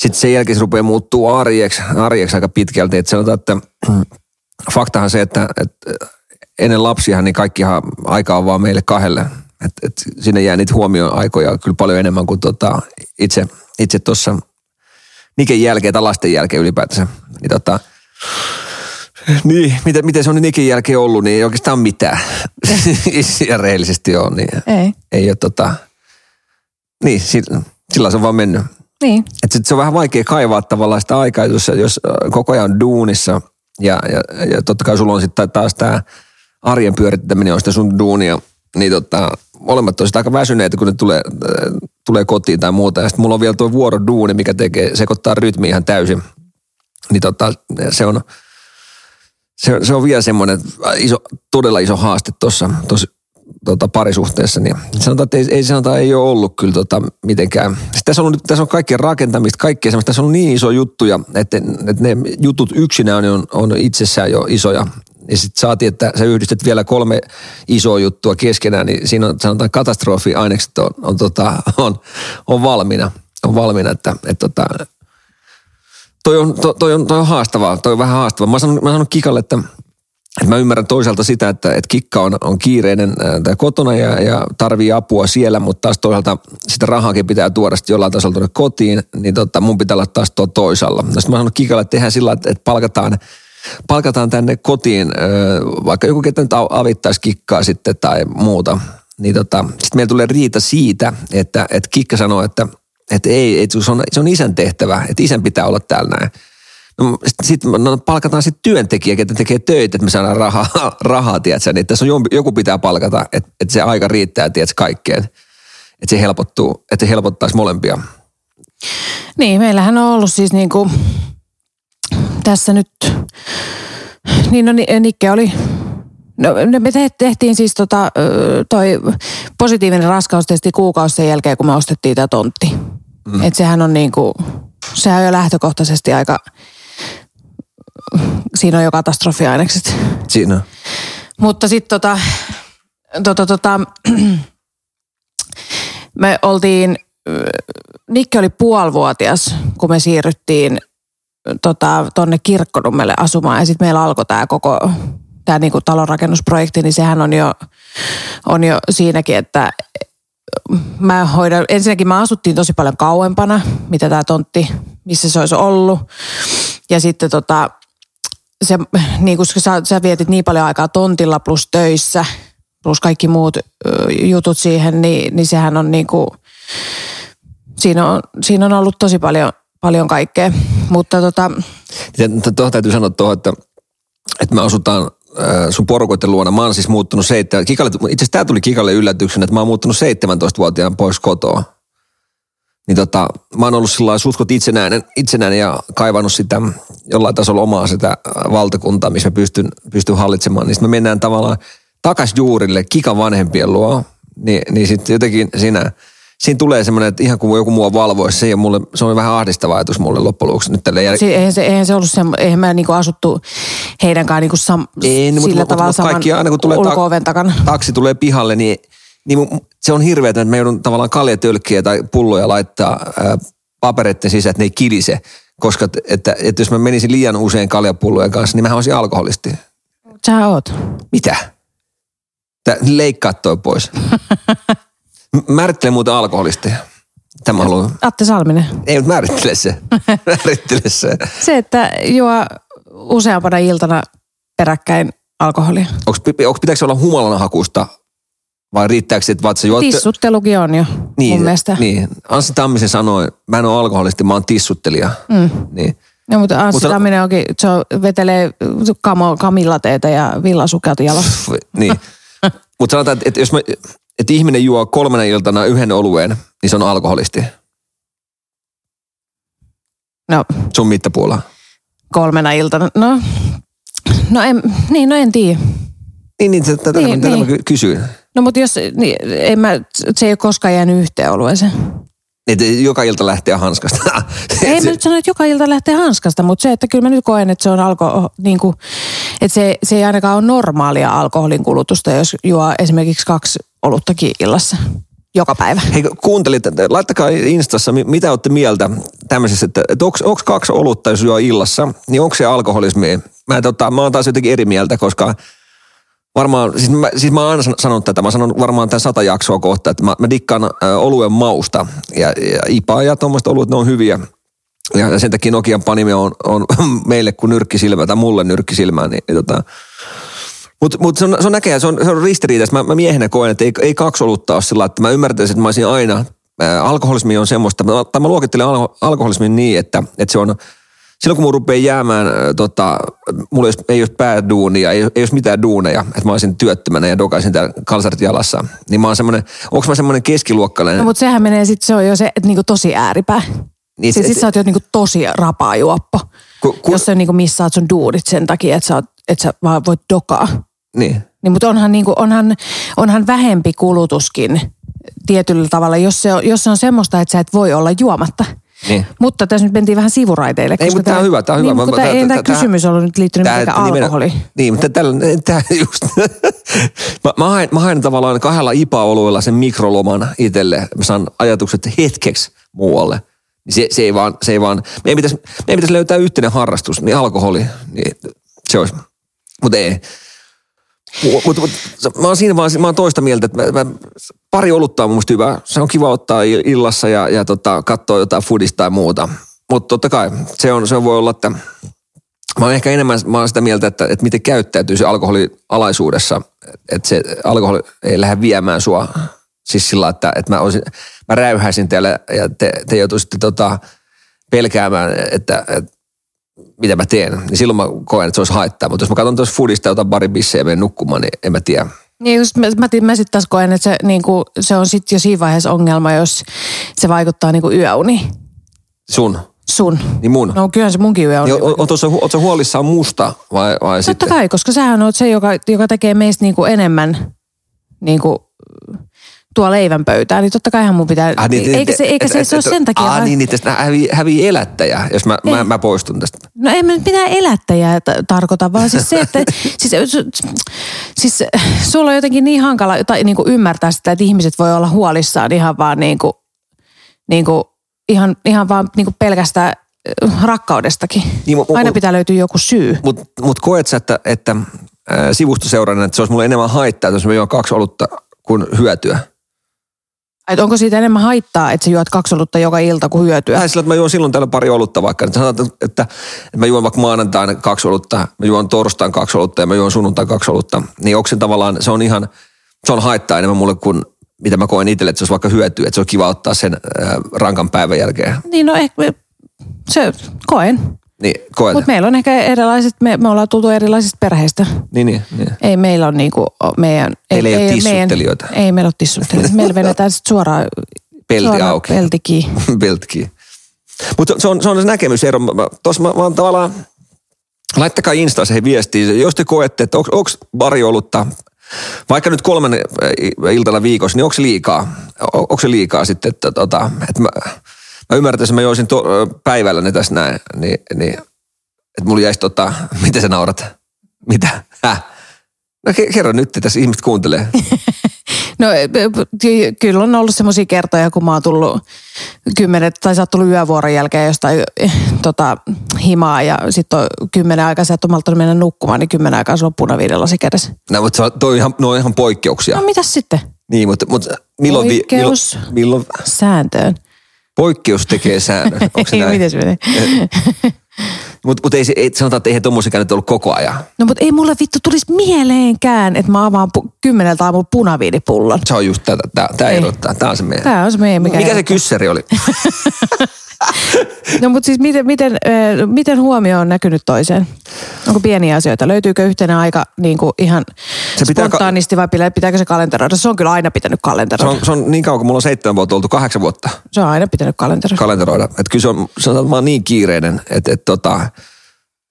Sitten sen jälkeen se rupeaa muuttua arjeksi, arjeksi aika pitkälti. Että sanotaan, että faktahan se, että, että ennen lapsiahan niin kaikkihan aika on vaan meille kahdelle. Että, että sinne jää niitä huomioaikoja kyllä paljon enemmän kuin tota itse itse tuossa niken jälkeen tai lasten jälkeen ylipäätänsä. Niin, tota, niin miten, miten se on niken jälkeen ollut, niin ei oikeastaan mitään. ja rehellisesti on. Niin ei. Ei ole tota... Niin, sillä, sillä se on vaan mennyt. Niin. Että se on vähän vaikea kaivaa tavallaan sitä aikaa, jos, jos koko ajan on duunissa ja, ja, ja totta kai sulla on sitten taas tämä arjen pyörittäminen on sitä sun duunia, niin tota, olemat on sitä aika väsyneitä, kun ne tulee, tulee kotiin tai muuta. Ja sitten mulla on vielä tuo vuoroduuni, mikä tekee, sekoittaa rytmi ihan täysin. Niin tota, se on, se, se on vielä semmoinen iso, todella iso haaste tuossa Tota, parisuhteessa, niin sanotaan, että ei, ei, sanotaan, ei ole ollut kyllä tota, mitenkään. Tässä on, tässä on kaikkea rakentamista, kaikkea semmoista. Tässä on niin iso juttuja, että, että ne jutut yksinään on, on itsessään jo isoja. Ja sitten saatiin, että sä yhdistät vielä kolme isoa juttua keskenään, niin siinä on sanotaan katastrofi-ainekset on, on, tota, on, on valmiina. On valmiina, että et, tota, toi, on, to, toi, on, toi on haastavaa, toi on vähän haastavaa. Mä sanon, mä sanon Kikalle, että Et mä ymmärrän toisaalta sitä, että, että kikka on, on kiireinen äh, kotona ja, ja tarvii apua siellä, mutta taas toisaalta sitä rahaakin pitää tuoda sitten jollain tasolla tuonne kotiin, niin tota, mun pitää olla taas tuo toisalla. Sitten mä sanon kikalle, että tehdään sillä että, että palkataan, palkataan tänne kotiin, äh, vaikka joku ketä nyt avittaisi kikkaa sitten tai muuta. Niin tota, sitten meillä tulee riita siitä, että, että kikka sanoo, että, että ei, että se on, se on isän tehtävä, että isän pitää olla täällä näin. No, sitten no, palkataan sitten työntekijä, ketä tekee töitä, että me saadaan rahaa, rahaa tiedätkö, niin tässä on joku pitää palkata, että, että se aika riittää, tiedätkö, kaikkeen, että se helpottuu, että se helpottaisi molempia. Niin, meillähän on ollut siis niin kuin tässä nyt, niin no Nikke oli, no me tehtiin siis tota, toi positiivinen raskaustesti kuukausi sen jälkeen, kun me ostettiin tämä tontti. Mm. Että sehän on niin kuin, sehän on jo lähtökohtaisesti aika... Siinä on jo katastrofiainekset. Siinä on. Mutta sitten tota, tota, tota, me oltiin, Nikke oli puolivuotias, kun me siirryttiin tota, tonne Kirkkonummelle asumaan. Ja sitten meillä alkoi tämä koko, tämä niinku talonrakennusprojekti, niin sehän on jo, on jo siinäkin, että mä hoidan, ensinnäkin mä asuttiin tosi paljon kauempana, mitä tämä tontti, missä se olisi ollut. Ja sitten tota, se, niin kun sä, sä vietit niin paljon aikaa tontilla plus töissä, plus kaikki muut jutut siihen, niin, niin sehän on niin kuin, siinä on, siinä on ollut tosi paljon, paljon kaikkea. Mutta tota... Tuohon täytyy sanoa tuohon, että, että me asutaan sun porukoiden luona. Mä oon siis muuttunut seitsemän... Kikalle, itse asiassa tää tuli Kikalle yllätyksenä, että mä oon muuttunut seitsemäntoistavuotiaan pois kotoa. Niin tota, mä oon ollut sillä lailla sutkot itsenäinen, itsenäinen ja kaivannut sitä jollain tasolla omaa sitä valtakuntaa, missä mä pystyn, pystyn hallitsemaan. Niin sit me mennään tavallaan takas juurille Kikan vanhempien luo. Ni, niin sitten jotenkin siinä, siinä tulee semmoinen, että ihan kuin joku mua valvoisi. Se, mulle, se on vähän ahdistava ajatus mulle loppujen lopuksi. Nyt jäl... se, eihän, se, eihän se ollut semmoinen, eihän mä niinku asuttu heidänkaan niinku sam, Ei, no, sillä mut, tavalla mut, mut, kaikki, saman ulko-oven takana. Taksi tulee pihalle, niin... Niin se on hirveä, että mä joudun tavallaan kaljatölkkiä tai pulloja laittaa papereiden sisään, että ne ei kilise. Koska että, että, että jos mä menisin liian usein kaljapullojen kanssa, niin mähän olisin alkoholisti. Sä oot. Mitä? Tää, leikkaa toi pois. Määrittele muuten alkoholisti. Tämä haluan. Atte Salminen. Ei, mutta määrittele se. määrittele se. Se, että juo useampana iltana peräkkäin alkoholia. Onko pitääkö olla humalana hakusta? Vai riittääkö, että vatsa juot... Tissuttelukin on jo, niin, mun mielestä. Niin, Anssi Tammisen sanoi, mä en ole alkoholisti, mä oon tissuttelija. Mm. Niin. No, mutta Anssi mutta... Tamminen onkin, se on, vetelee kam- kamillateita ja villasukat jalassa. Niin, mutta sanotaan, että jos mä, et ihminen juo kolmena iltana yhden olueen, niin se on alkoholisti. No. Sun mittapuolella. Kolmena iltana, no, no en, niin, no en tiedä. Niin, niin, tätä niin, niin. Mä kysyin. No mutta jos, niin, en mä, se ei ole koskaan jäänyt yhteen olueeseen. Että joka ilta lähtee hanskasta. Ei se... mä nyt sano, että joka ilta lähtee hanskasta, mutta se, että kyllä mä nyt koen, että se on alko, niin kuin, että se, se ei ainakaan ole normaalia alkoholin kulutusta, jos juo esimerkiksi kaksi oluttakin illassa. Joka päivä. Hei, kuuntelit, laittakaa Instassa, mitä olette mieltä tämmöisessä, että, että onko, onko kaksi olutta, jos juo illassa, niin onko se alkoholismi? Mä, tota, mä oon taas jotenkin eri mieltä, koska... Varmaan, siis mä, siis mä oon aina sanonut tätä, mä sanon varmaan tämän sata jaksoa kohta, että mä, mä dikkaan ä, oluen mausta ja, ja ipaa ja tuommoista oluet, ne on hyviä. Ja sen takia Nokian Panimo on, on meille kuin nyrkkisilmä tai mulle nyrkkisilmää. Niin, tota. Mutta mut se on, on näköjään, se on, se on ristiriitaista. Mä, mä miehenä koen, että ei, ei kaksi olutta ole sillä, että mä ymmärtäisin, että mä olisin aina, ä, alkoholismi on semmoista, tai mä luokittelen alko, alkoholismin niin, että, että se on... Silloin kun mun rupeaa jäämään, tota, mulla ei olisi pääduunia, ei, ei olisi mitään duuneja, että mä olisin työttömänä ja dokaisin täällä kalsarit jalassa, niin mä oon semmoinen, onks mä semmoinen keskiluokkalainen? No mutta sehän menee sit, se on jo se, että niinku tosi ääripää. Niin, siis sit sä oot jo niinku tosi rapaa juoppo, ku, ku, jos sä niinku missaat sun duudit sen takia, että sä, et sä vaan voit dokaa. Niin. Niin mutta onhan, niinku, onhan, onhan vähempi kulutuskin tietyllä tavalla, jos se on, jos se on semmoista, että sä et voi olla juomatta. Niin. Mutta tässä nyt mentiin vähän sivuraiteille. Ei, mutta tämä on hyvä, tämä on hyvä. Niin, tämä, ei tämä kysymys ollut nyt liittynyt mitenkään alkoholiin. Niin, mutta tämä just. mä, mä, haen, mä haen tavallaan kahdella I P A-oluilla sen mikroloman itselle. Mä saan ajatukset hetkeksi muualle. Se, se ei vaan, se ei vaan, meidän pitäisi, meidän pitäisi löytää yhteinen harrastus, niin alkoholi. Niin se olisi, mutta ei. Mutta mut, mä oon siinä vaan, mä oon toista mieltä, että mä, mä, pari olutta on mun mielestä hyvä. Se on kiva ottaa illassa ja, ja tota, katsoa jotain foodista tai muuta. Mutta totta kai, se, on, se voi olla, että mä oon ehkä enemmän mä oon sitä mieltä, että, että miten käyttäytyy se alkoholialaisuudessa. Että se alkoholi ei lähde viemään sua siis sillä, että, että mä, olisin, mä räyhäisin teille ja te, te joutuisitte tota, pelkäämään, että, että mitä mä teen, niin silloin mä koen, että se olisi haittaa. Mutta jos mä katson tuossa foodista, otan pari bissejä ja menen nukkumaan, niin en mä tiedä. Niin just mä, mä, mä sitten taas koen, että se, niinku, se on sitten jo siinä vaiheessa ongelma, jos se vaikuttaa niinku yöuniin. Sun? Sun. Niin mun? No kyllähän se munkin yöuni. Niin, ootko huolissaan musta vai, vai sitten? Totta kai, koska sähän oot se, joka, joka tekee meistä niinku enemmän niinku, tuo leivän pöytään, niin totta kaihan mun pitää... Ah, niin, eikä se, eikä et, se, et, se et, ole sen takia... Ah, niin, niin tästä hävii, hävii elättäjä, jos mä, mä, mä poistun tästä. No ei mä nyt mitään elättäjää t- tarkoita, vaan siis se, että... siis, su, siis sulla on jotenkin niin hankala tai, niin kuin ymmärtää sitä, että ihmiset voi olla huolissaan ihan vaan niin kuin... Niin kuin ihan, ihan vaan niin kuin pelkästään rakkaudestakin. Niin, mut, Aina mut, pitää löytyä joku syy. Mutta mut koet sä, että, että äh, sivustoseurana, että se olisi mulle enemmän haittaa, jos mä juon kaksi olutta kuin hyötyä? Et onko siitä enemmän haittaa, että sä juot kaksi olutta joka ilta kuin hyötyä? Ai sillä, että mä juon silloin täällä pari olutta vaikka. Sanotaan, että, että mä juon vaikka maanantaina kaksi olutta, mä juon torstain kaksi olutta ja mä juon sunnuntain kaksi olutta. Niin onko se tavallaan, se on ihan, se on haittaa enemmän mulle kuin mitä mä koen itselle, että se olisi vaikka hyötyä. Että se on kiva ottaa sen ää, rankan päivän jälkeen. Niin no ehkä, se koen. Niin, koen. Mutta meillä on ehkä erilaiset, me, me ollaan tultu erilaisista perheistä. Niin, niin. niin. Ei meillä on niinku meidän... Teillä ei, ei ole tissuttelijoita. Meidän, ei meillä ole tissuttelijoita. Meillä vedetään sitten suoraan... Pelti suoraan auki. Peltikiin. Peltikiin. Mutta se, se on se on näkemysero. Tuossa mä, mä oon tavallaan... Laittakaa Instaan siihen viestiin. Jos te koette, että onko pari olutta, vaikka nyt kolmen iltana viikossa, niin onko se liikaa? On, onko se liikaa sitten, että... Tota, että mä, Mä ymmärtäisin, että mä joisin to, päivällä ne tässä näin, niin, niin että mulla jäisi tota, miten sä naurat? Mitä? Häh? No kerro nyt, tässä ihmiset kuuntelee. No kyllä on ollut semmoisia kertoja, kun mä oon tullut kymmenen, tai sä oot tullut yövuoron jälkeen jostain tota, himaa, ja sit on kymmenen aikaa, sä et ole malttanut mennä nukkumaan, niin kymmenen aikaa sulla on punaviiden lasi kädessä. No mutta toi ihan, no ihan poikkeuksia. No mitäs sitten? Niin, mutta, mutta milloin... Poikkeus vi, milloin, milloin... sääntöön. Poikkeus tekee säännön. Onko se näin? Miten se menee? Mutta mut ei, ei sanotaan, että eihän tommoisikään nyt ollut koko ajan. No mutta ei mulle vittu tulisi mieleenkään, että mä avaan pu- kymmeneltä aamulla punaviinipullon. Se on just tätä. Tää, tää ei erottaa. Tää on se meidän. Tää on se meidän. Mikä, mikä se kyssäri oli? No mutta siis miten, miten, miten huomio on näkynyt toiseen? Onko pieniä asioita? Löytyykö yhtenä aika niin kuin ihan spontaanisti ka- vai pitääkö se kalenteroida? Se on kyllä aina pitänyt kalenteroida. Se on, se on niin kauan, kun mulla on seitsemän vuotta oltu, kahdeksan vuotta. Se on aina pitänyt kalenteroida. Kalenteroida. Että kyllä se on, sanotaan, mä oon niin kiireinen, että, että, että,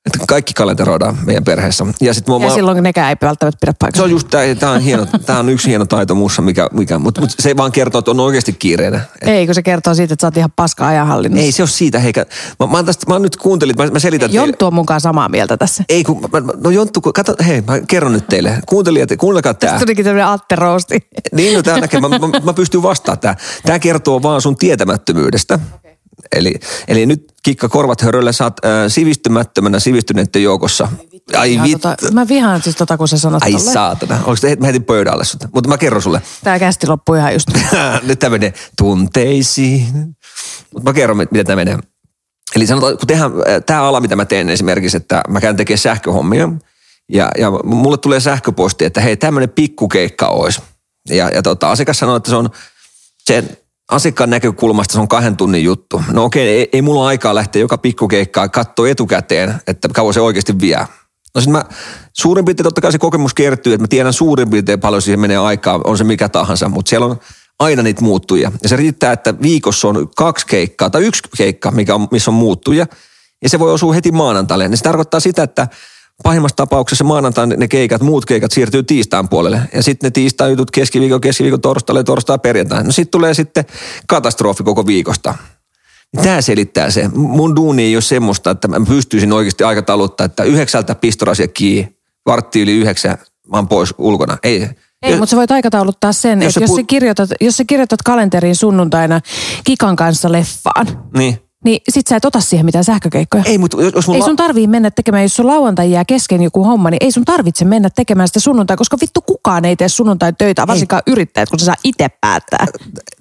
että kaikki kalenteroidaan meidän perheessä. Ja, sit ja mä... silloin nekään ei välttämättä pidä paikkaa. Se on just, tää on, hieno, tää on yksi hieno taito muussa, mikä, mikä mutta mut se vaan kertoo, että on oikeasti kiireinen. Et... Ei, kun se kertoo siitä, että sä oot ihan paska ajanhallinnassa. Ei, se on siitä, heikä. Mä, mä, tästä, mä nyt kuuntelin, mä, mä selitän teille. Jonttu on mukaan samaa mieltä tässä. Ei, kun, mä, no Jonttu, kun, kato, hei, mä kerron nyt teille. Kuuntelijat, kuunnelkaa tää. Tästä tulikin tämmöinen atteroosti. Niin, no tää näkee, mä, mä, mä pystyn vastaamaan tää. Tää kertoo vaan sun tietämättömyydestä. Eli, eli nyt kikka korvat höröllä, sä oot äh, sivistymättömänä sivistyneiden joukossa. Ai vittu. Tota, mä vihaan siis tota, kun sä sanot Ai tolle. saatana. Oliko te, mä heitin pöydälle sut, mutta mä kerron sulle. Tää kästi loppui ihan just. Nyt tää menee tunteisiin. Mutta mä kerron, mitä tää menee. Eli sanotaan, kun tehdään, tää ala, mitä mä teen esimerkiksi, että mä käyn tekemään sähköhommia. Ja, ja mulle tulee sähköposti, että hei, tämmönen pikkukeikka ois. Ja, ja tota, asiakas sanoo, että se on... Se, asiakkaan näkökulmasta se on kahden tunnin juttu. No okei, ei, ei mulla aikaa lähteä joka pikkukeikkaan katsoa etukäteen, että kauan se oikeasti vie. No sit mä, suurin piirtein totta kai se kokemus kertyy, että mä tiedän suurin piirtein paljon siihen menee aikaa, on se mikä tahansa, mutta siellä on aina niitä muuttuja. Ja se riittää, että viikossa on kaksi keikkaa tai yksi keikka, mikä on, missä on muuttuja, ja se voi osua heti maanantaille. Ja se tarkoittaa sitä, että pahimmassa tapauksessa maanantain ne keikat, muut keikat siirtyy tiistain puolelle. Ja sitten ne tiistain jutut keskiviikon, keskiviikon, torstaille, torstai, perjantai. No sitten tulee sitten katastrofi koko viikosta. Tämä selittää se. Mun duuni ei ole semmoista, että mä pystyisin oikeasti aikatauluttaa, että yhdeksältä pistorasia kiinni, vartti yli yhdeksän, mä oon pois ulkona. Ei. Ei, jos, mutta sä voit aikatauluttaa sen, jos että se pu... jos, sä kirjoitat, jos sä kirjoitat kalenteriin sunnuntaina Kikan kanssa leffaan. Niin. niin sit sä et ota siihen mitään sähkökeikkoja. Ei, mutta jos mulla... Ei sun tarvii mennä tekemään, jos sun lauantai jää kesken joku homma, niin ei sun tarvitse mennä tekemään sitä sunnuntai, koska vittu kukaan ei tee sunnuntai töitä, varsinkaan ei. Yrittäjät, kun sä saa itse päättää.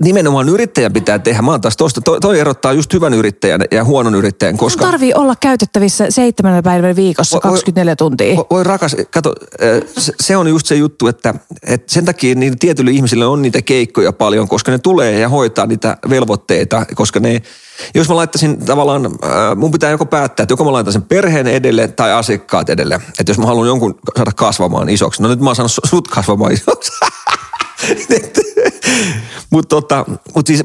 Nimenomaan yrittäjän pitää tehdä. Mä oon taas tosta, toi, toi erottaa just hyvän yrittäjän ja huonon yrittäjän, koska... Sun tarvii olla käytettävissä seitsemänä päivänä viikossa kaksikymmentäneljä tuntia. Voi, voi rakas, kato, se on just se juttu, että, että sen takia niin tietyille ihmisille on niitä keikkoja paljon, koska ne tulee ja hoitaa niitä velvoitteita, koska ne... Jos mä laittaisin tavallaan, mun pitää joko päättää, että joko mä laitan sen perheen edelle tai asiakkaat edelle. Että jos mä haluan jonkun saada kasvamaan isoksi. No nyt mä oon saanut sut kasvamaan isoksi. Mutta tota, mut siis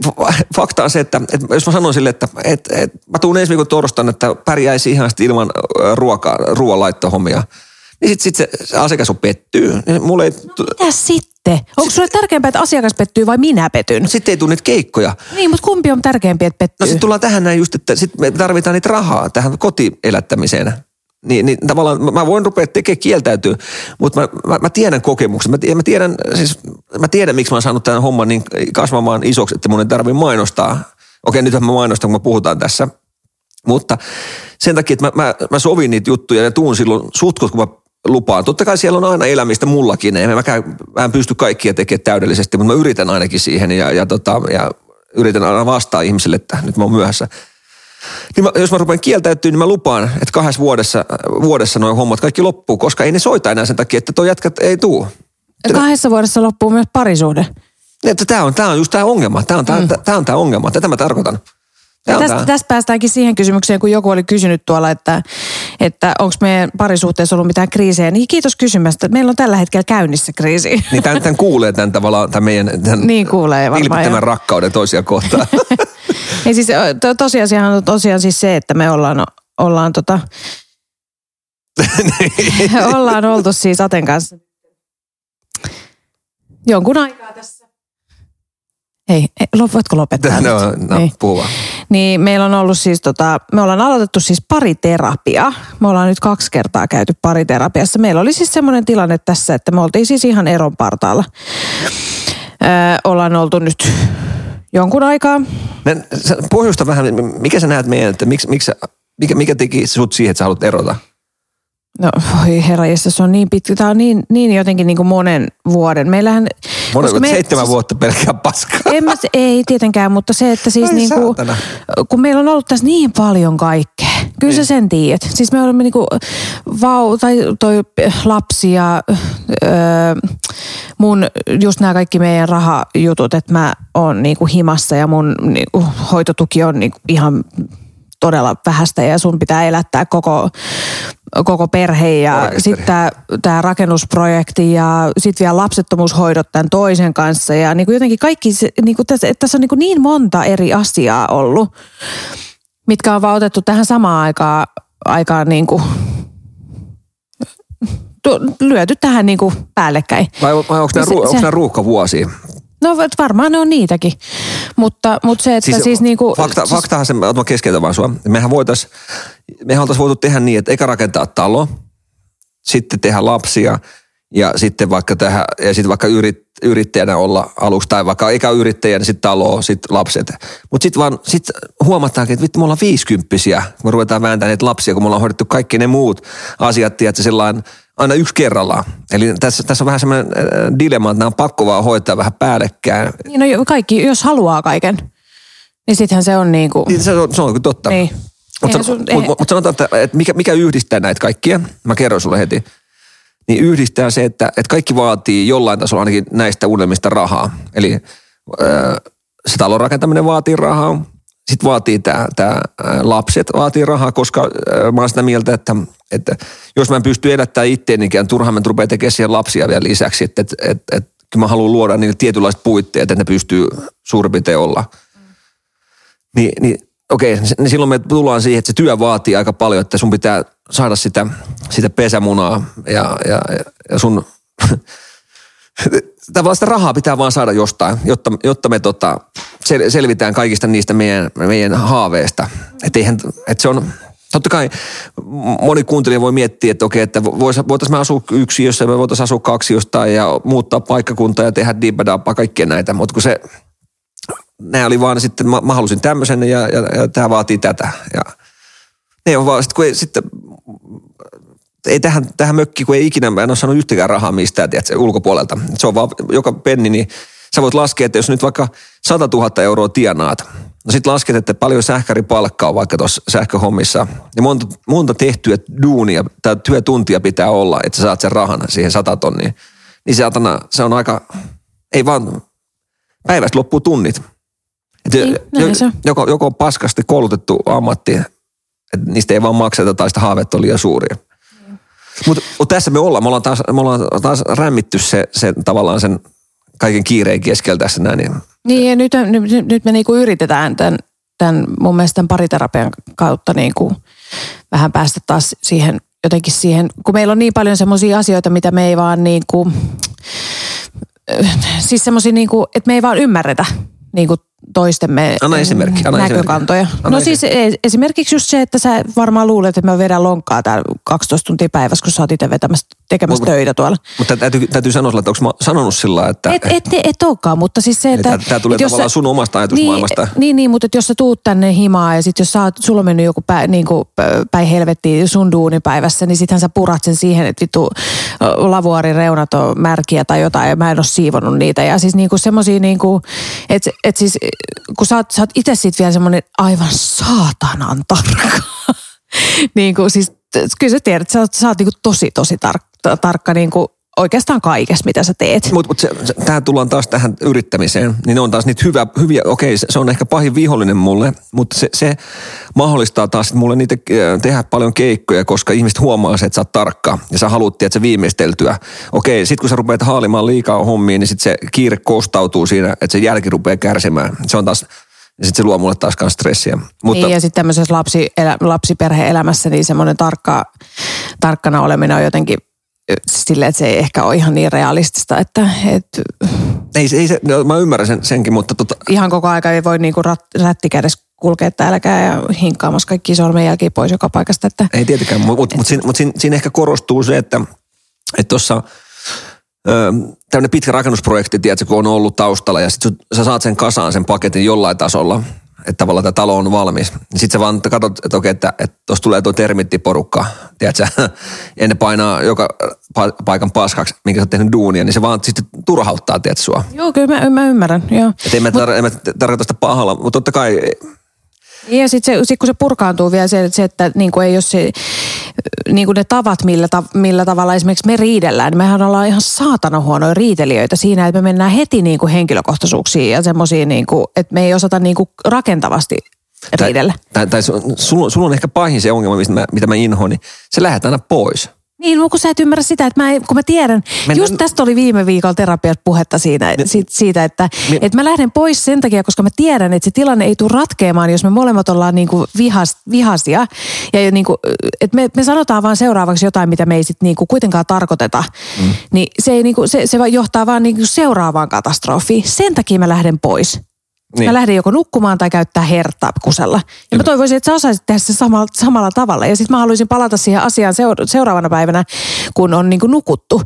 fakta on se, että et jos mä sanon sille, että et, et, mä tuun ensi viikon torstan, että pärjäisi ihan sitten ilman ruokaa, ruoanlaittohommia. Niin sit, sit se, se asiakas on pettyy. Mulle ei... No mitä sitten? Onko sulle tärkeämpää, että asiakas pettyy vai minä petyn? Sitten ei tule niitä keikkoja. Niin, mutta kumpi on tärkeämpi, että pettyy? No sit tullaan tähän näin just, että sit me tarvitaan niitä rahaa tähän kotielättämiseen. Niin, niin tavallaan mä voin rupea tekemään kieltäytyä, mutta mä, mä, mä tiedän kokemukset. Mä, mä, tiedän, siis, mä tiedän, miksi mä oon saanut tämän homman niin kasvamaan isoksi, että mun ei tarvitse mainostaa. Okei, nythän mä mainostan, kun me puhutaan tässä. Mutta sen takia, että mä, mä, mä sovin niitä juttuja ja tuun silloin sutkut, kun mä lupaan. Totta kai siellä on aina elämistä mullakin. En mä, käy, mä en pysty kaikkia tekemään täydellisesti, mutta mä yritän ainakin siihen ja, ja, tota, ja yritän aina vastaa ihmisille, että nyt mä oon myöhässä. Niin mä, jos mä rupean kieltäytyä, niin mä lupaan, että kahdessa vuodessa, vuodessa nuo hommat kaikki loppuu, koska ei ne soita enää sen takia, että toi jätkät ei tuu. Kahdessa vuodessa loppuu myös parisuhde. Tämä on, on just tämä ongelma. Tämä on tämä mm. on ongelma. Tätä mä tarkoitan. Tästä, tästä päästäänkin siihen kysymykseen, kun joku oli kysynyt tuolla, että, että onko meidän parisuhteessa ollut mitään kriisejä. Niin kiitos kysymästä. Meillä on tällä hetkellä käynnissä kriisi. Niin tämän, tämän kuulee tämän tavallaan, tämän meidän tämän niin kuulee vilpittömän rakkauden toisia kohtaan. Ei siis to, tosiasiahan on tosiaan siis se, että me ollaan, ollaan, tota, ollaan oltu siis Aten kanssa jonkun aikaa tässä. Hei, voitko lopettaa? No, no puhu vaan. Niin meillä on ollut siis tota, me ollaan aloitettu siis pariterapia. Me ollaan nyt kaksi kertaa käyty pariterapiassa. Meillä oli siis semmoinen tilanne tässä, että me oltiin siis ihan eron partaalla. Öö, ollaan oltu nyt jonkun aikaa. Pohjusta vähän, mikä sä näet meidän, että miksi, miksi, mikä, mikä teki sut siihen, että sä haluat erota? No voi herra, se on niin pitkä. Tämä on niin, niin jotenkin niin kuin monen vuoden. Meillähän... Monen, me, seitsemän siis, vuotta pelkkää paskaa. En mä, ei tietenkään, mutta se, että siis niin kuin... Kun meillä on ollut tässä niin paljon kaikkea. Kyllä niin. Sä sen tiedät. Siis me olemme niin kuin vau, tai toi lapsi ja öö, mun just nämä kaikki meidän rahajutut, että mä oon niin kuin himassa ja mun niin kuin hoitotuki on niin kuin ihan... todella vähäistä ja sun pitää elättää koko, koko perhe ja sitten tää, tää rakennusprojekti ja sitten vielä lapsettomuushoidot tämän toisen kanssa ja niinku jotenkin kaikki, niinku tässä, että tässä on niinku niin monta eri asiaa ollut, mitkä on vaan otettu tähän samaan aikaan, aikaan niinku, lyöty tähän niinku päällekkäin. Vai, vai onko nämä ruuh- ruuhkavuosia? No varmaan ne on niitäkin, mutta, mutta se, että siis, siis niinku... Fakta, siis... Faktahan se, otan keskeltä vaan sua. Mehän voitaisiin, mehän oltaisiin voitu tehdä niin, että eka rakentaa talo, sitten tehdä lapsia ja sitten vaikka tehdä, ja sitten vaikka yrit, yrittäjänä olla aluksi, tai vaikka eka yrittäjänä, sitten talo, sitten lapset. Mutta sitten vaan, sitten huomataankin, että vittu me ollaan viisikymppisiä, kun me ruvetaan vääntämään niitä lapsia, kun me ollaan hoidettu kaikki ne muut asiat, tiedätkö, sellainen... Aina yksi kerrallaan. Eli tässä, tässä on vähän semmoinen dilemma, että nämä on pakko vaan hoitaa vähän päällekkäin. Niin no kaikki, jos haluaa kaiken, niin sittenhän se on niin kuin... Niin, se on, se on totta. Niin. Mutta san, mut, mut sanotaan, että, että mikä, mikä yhdistää näitä kaikkia, mä kerron sulle heti, niin yhdistää se, että, että kaikki vaatii jollain tasolla ainakin näistä unelmista rahaa. Eli äh, se talon rakentaminen vaatii rahaa, sitten vaatii tämä, tämä lapset vaatii rahaa, koska äh, mä oon sitä mieltä, että... Että jos mä en pysty elättämään itteen, niin turhaan mä rupean tekemään siihen lapsia vielä lisäksi. Että et, et, et, mä haluan luoda niille tietynlaiset puitteet, että ne pystyy suurin piirtein olla. Mm. Ni, niin okei, okay, niin silloin me tullaan siihen, että se työ vaatii aika paljon, että sun pitää saada sitä, sitä pesämunaa ja, ja, ja sun... Tavallaan sitä rahaa pitää vaan saada jostain, jotta, jotta me tota, sel, selvitään kaikista niistä meidän, meidän haaveista. Että et se on... Totta kai moni kuuntelija voi miettiä, että okei, että voitaisiin me asua yksiössä, me voitaisiin asua kaksiosta ja muuttaa paikkakuntaa ja tehdä diipadaapaa, kaikkia näitä. Mutta kun se, nämä oli vaan sitten, mä, mä halusin tämmöisen ja, ja, ja tämä vaatii tätä. Ja ne on vaan, sit kun ei, sitten ei tähän, tähän mökkiin, kun ei ikinä, mä en ole saanut yhtäkään rahaa mistään, tiedätkö, ulkopuolelta. Se on vaan joka penni, niin sä voit laskea, että jos nyt vaikka sata tuhatta euroa tienaat, no sit lasket, että paljon sähkäripalkkaa on vaikka tuossa sähköhommissa, niin monta, monta tehtyä duunia tai työtuntia pitää olla, että sä saat sen rahan siihen sata tonniin. Niin se, atana, se on aika, ei vaan, päivästä loppuu tunnit. Niin, jo, joko, joko on paskasti koulutettu ammatti, että niistä ei vaan makseta tai sitä haaveet on liian suuria. Mutta mut tässä me ollaan, me ollaan taas, me ollaan taas rämmitty se, se tavallaan sen kaiken kiireen keskeltä tässä näin. Niin, niin ja nyt, nyt, nyt me niinku yritetään tämän, tämän mun mielestä tämän pariterapian kautta niinku vähän päästä taas siihen, jotenkin siihen, kun meillä on niin paljon semmoisia asioita, mitä me ei vaan niinku, siis semmoisia niinku, että me ei vaan ymmärretä niinku toistemme anna esimerkki, anna näkökantoja. Esimerkki. Anna no esimerkki. Siis esimerkiksi just se, että sä varmaan luulet, että mä vedän lonkkaa täällä kaksitoista tuntia päivässä, kun sä oot itse vetämässä, tekemässä mut, töitä tuolla. Mutta täytyy, täytyy sanoa sillä, että onko mä sanonut sillä, että... Et, et, et, et olekaan, mutta siis se, että... Tämä tulee et tavallaan sä, sun omasta ajatusmaailmasta. Niin, niin, niin mutta jos sä tuut tänne himaan ja sit jos sä oot, sulla on mennyt joku pä, niin kuin, päin helvettiin sun duunipäivässä, niin sittenhän sä purat sen siihen, että vittu lavuaarin reunat on märkiä tai jotain ja mä en ole siivonut niitä. Ja siis niinku semmosia niinku, että et siis... kun sä oot, sä oot itse siitä vielä semmoinen aivan saatanan tarkka. niin kuin siis, kyllä sä tiedät, sä oot, sä oot niin kuin tosi, tosi tarkka, tarkka niin kuin oikeastaan kaikessa, mitä sä teet. Mutta mut tähän tullaan taas tähän yrittämiseen, niin ne on taas niitä hyvä, hyviä, okei, se, se on ehkä pahin vihollinen mulle, mutta se, se mahdollistaa taas mulle niitä tehdä paljon keikkoja, koska ihmiset huomaa se, että sä oot tarkka ja sä haluttiin, että se viimeisteltyä. Okei, sit kun sä rupeat haalimaan liikaa hommia, niin sit se kiire kostautuu siinä, että se jälki rupeaa kärsimään. Se on taas... Ja sitten se luo mulle taaskaan stressiä. Mutta... Niin ja sitten tämmöisessä lapsi, elä, lapsiperhe-elämässä niin semmoinen tarkka, tarkkana oleminen on jotenkin silleen, että se ei ehkä ole ihan niin realistista, että... Et... Ei, ei se, no, mä ymmärrän sen, senkin, mutta tota... Ihan koko aika ei voi niinku rat, rättikädessä kulkea täälläkään ja hinkkaamassa kaikkia sormenjälkiä pois joka paikasta, että... Ei tietenkään, mutta mut, mut siinä, mut siinä, siinä ehkä korostuu se, että tuossa... tämmöinen pitkä rakennusprojekti, tiedätkö, kun on ollut taustalla ja sitten sä saat sen kasaan, sen paketin jollain tasolla, että tavallaan tämä talo on valmis. Sitten sä vaan katsot, että okei, että tuossa tulee tuo termittiporukka, tiedätkö, ja ne painaa joka paikan paskaksi, minkä sä oot tehnyt duunia, niin se vaan sitten turhauttaa, tiedätkö, sua. Joo, kyllä mä, mä ymmärrän, joo. Että en mä tar- tarkoita sitä pahalla, mutta totta kai... Ja sitten sit kun se purkaantuu vielä se, se että niinku ei ole se, niinku ne tavat, millä, ta, millä tavalla esimerkiksi me riidellään, niin mehän ollaan ihan saatana huonoja riitelijöitä siinä, että me mennään heti niinku henkilökohtaisuuksiin ja semmoisiin, niinku, että me ei osata niinku rakentavasti riidellä. Tai, tai, tai sulla sul on ehkä pahin se ongelma, mistä mä, mitä mä inhoon, niin se lähdet aina pois. Niin, kun sä et ymmärrä sitä, että mä, kun mä tiedän, Mennään... just tästä oli viime viikolla terapiassa puhetta siinä, Me... siitä, että Me... et mä lähden pois sen takia, koska mä tiedän, että se tilanne ei tule ratkeamaan, jos me molemmat ollaan niinku vihas, vihasia. Ja niinku, et me, me sanotaan vaan seuraavaksi jotain, mitä me ei sit niinku kuitenkaan tarkoiteta. Mm. Niin se, ei niinku, se, se johtaa vaan niinku seuraavaan katastrofiin. Sen takia mä lähden pois. Niin. Mä lähden joko nukkumaan tai käyttää hertaa kusella. Ja mä toivoisin, että sä osaisit tehdä sen samalla, samalla tavalla. Ja sit mä haluaisin palata siihen asiaan seuraavana päivänä, kun on niin kuin nukuttu.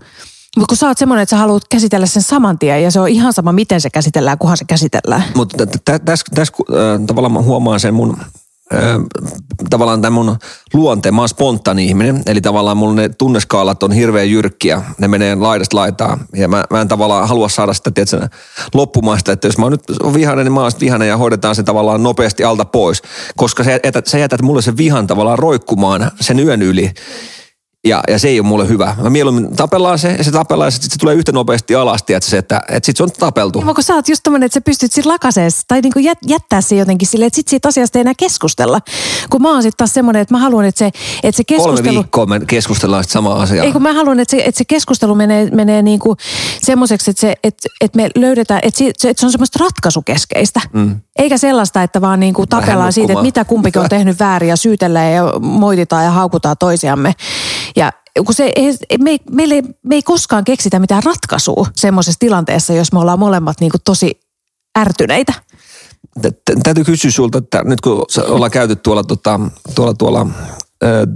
Mutta kun sä oot semmoinen, että sä haluat käsitellä sen saman tien ja se on ihan sama, miten se käsitellään, kunhan se käsitellään. Mutta tässä tavallaan mä huomaan sen mun, tavallaan tämän mun luonteen. Mä oon spontaani ihminen. Eli tavallaan mun ne tunneskaalat on hirveän jyrkkiä. Ne menee laidasta laitaa. Ja mä, mä en tavallaan halua saada sitä tietysti, loppumaan sitä, että jos mä oon nyt vihainen, niin mä oon vihainen ja hoidetaan se tavallaan nopeasti alta pois. Koska sä jätät, sä jätät mulle sen vihan tavallaan roikkumaan sen yön yli. Ja, ja se ei ole mulle hyvä. Mä mieluummin tapellaan se, ja se tapellaan, ja sitten se tulee yhtä nopeasti alasti, että, se, että, että sit se on tapeltu. Niin, kun sä oot just tommonen, että sä pystyt sit lakaseen, tai niinku jättää se jotenkin silleen, että sit siitä asiasta ei enää keskustella. Kun mä oon sit taas semmonen, että mä haluan, että se, että se keskustelu... Kolme viikkoa me keskustellaan sit samaa asiaa. Ei, kun mä haluan, että se, että se keskustelu menee, menee niinku semmoiseksi, että, se, että, että me löydetään, että se, että se on semmoista ratkaisukeskeistä. Mm. Eikä sellaista, että vaan niinku tapellaan siitä, että mitä kumpikin on tehnyt väärin, ja syytellään, ja moititaan, ja haukutaan toisiamme. Ja kun se, me, me, ei, me ei koskaan keksitä mitään ratkaisua semmoisessa tilanteessa, jos me ollaan molemmat niin kuin tosi ärtyneitä. Täytyy kysyä sulta, että nyt kun ollaan käyty tuolla, tuota, tuolla, tuolla ö,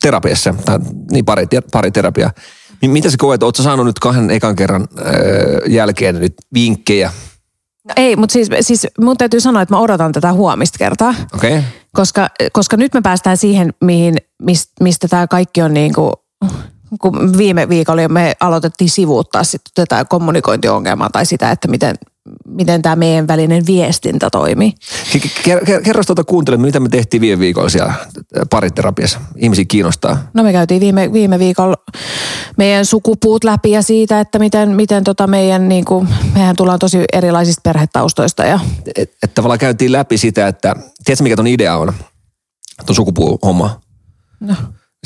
terapiassa, tai niin pari, pari terapiaa, niin mitä sä koet, ootko sä saanut nyt kahden ekan kerran ö, jälkeen nyt vinkkejä, No ei, mutta siis, siis mun täytyy sanoa, että mä odotan tätä huomista kertaa. Okei. Okay. Koska, koska nyt me päästään siihen, mihin, mist, mistä tämä kaikki on niin kuin, kun viime viikolla me aloitettiin sivuuttaa sitten tätä kommunikointiongelmaa tai sitä, että miten, miten tämä meidän välinen viestintä toimii. Kerros tuota kuuntelemaan, mitä me tehtiin viime viikolla siellä pariterapiassa. Ihmisiä kiinnostaa. No me käytiin viime, viime viikolla meidän sukupuut läpi ja siitä, että miten, miten tota meidän, niin kuin, mehän tullaan tosi erilaisista perhetaustoista. Ja... Että et tavallaan käytiin läpi sitä, että tiedätkö mikä ton idea on, ton sukupuuhomma? No.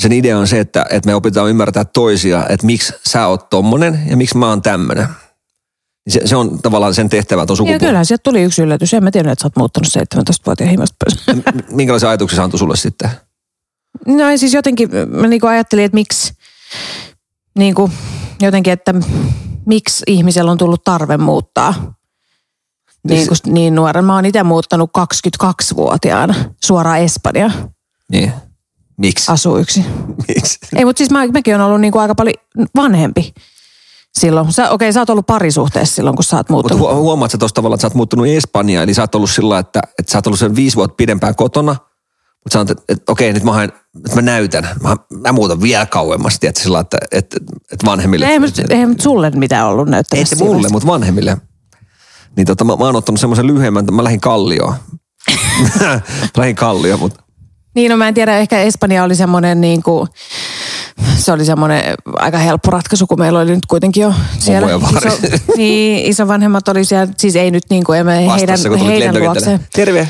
Sen idea on se, että, että me opitaan ymmärtää toisia, että miksi sä oot tommonen ja miksi mä oon tämmönen. Se, se on tavallaan sen tehtävä, tuon sukupuoli. Ja kyllähän sieltä tuli yksi yllätys. En mä tiedä, että sä oot muuttanut seitsemäntoistavuotiaan himasta pois. Minkälaisia ajatuksia se antoi sulle sitten? No siis jotenkin, mä niinku ajattelin, että miksi, niinku, jotenkin, että miksi ihmisellä on tullut tarve muuttaa. Niin, niin, niin nuoren. Mä oon itse muuttanut kaksikymmentäkaksivuotiaana suoraan Espanjaan. Niin. Miksi? Asuu yksi. Miksi? Ei, mutta siis mä, mäkin on ollut niinku aika paljon vanhempi. Silloin. Okei, okay, sä oot ollut parisuhteessa silloin, kun sä oot muuttunut. Mutta huomaat sä tossa tavalla, että sä oot muuttunut Espanjaan, eli sä oot ollut sillä, että, että sä oot ollut sen viisi vuotta pidempään kotona, mutta sä oot, että, että okei, nyt mä, haen, että mä näytän, mä, mä muutan vielä kauemmas, tiedätkö, sillä että, että, että vanhemmille. Ei, mutta et, sulle mitään ollut näyttämässä. Ei mulle, mutta vanhemmille. Niin tota, mä, mä oon ottanut semmoisen lyhyemmän, että mä lähdin Kallioon. mä lähdin Kallioon, mutta... Niin, no mä en tiedä, ehkä Espanja oli semmoinen niin kuin... Se oli semmoinen aika helppo ratkaisu, kun meillä oli nyt kuitenkin jo siellä. Iso, niin, isovanhemmat oli siellä, siis ei nyt niin kuin, en heidän, heidän luokseen. Terve.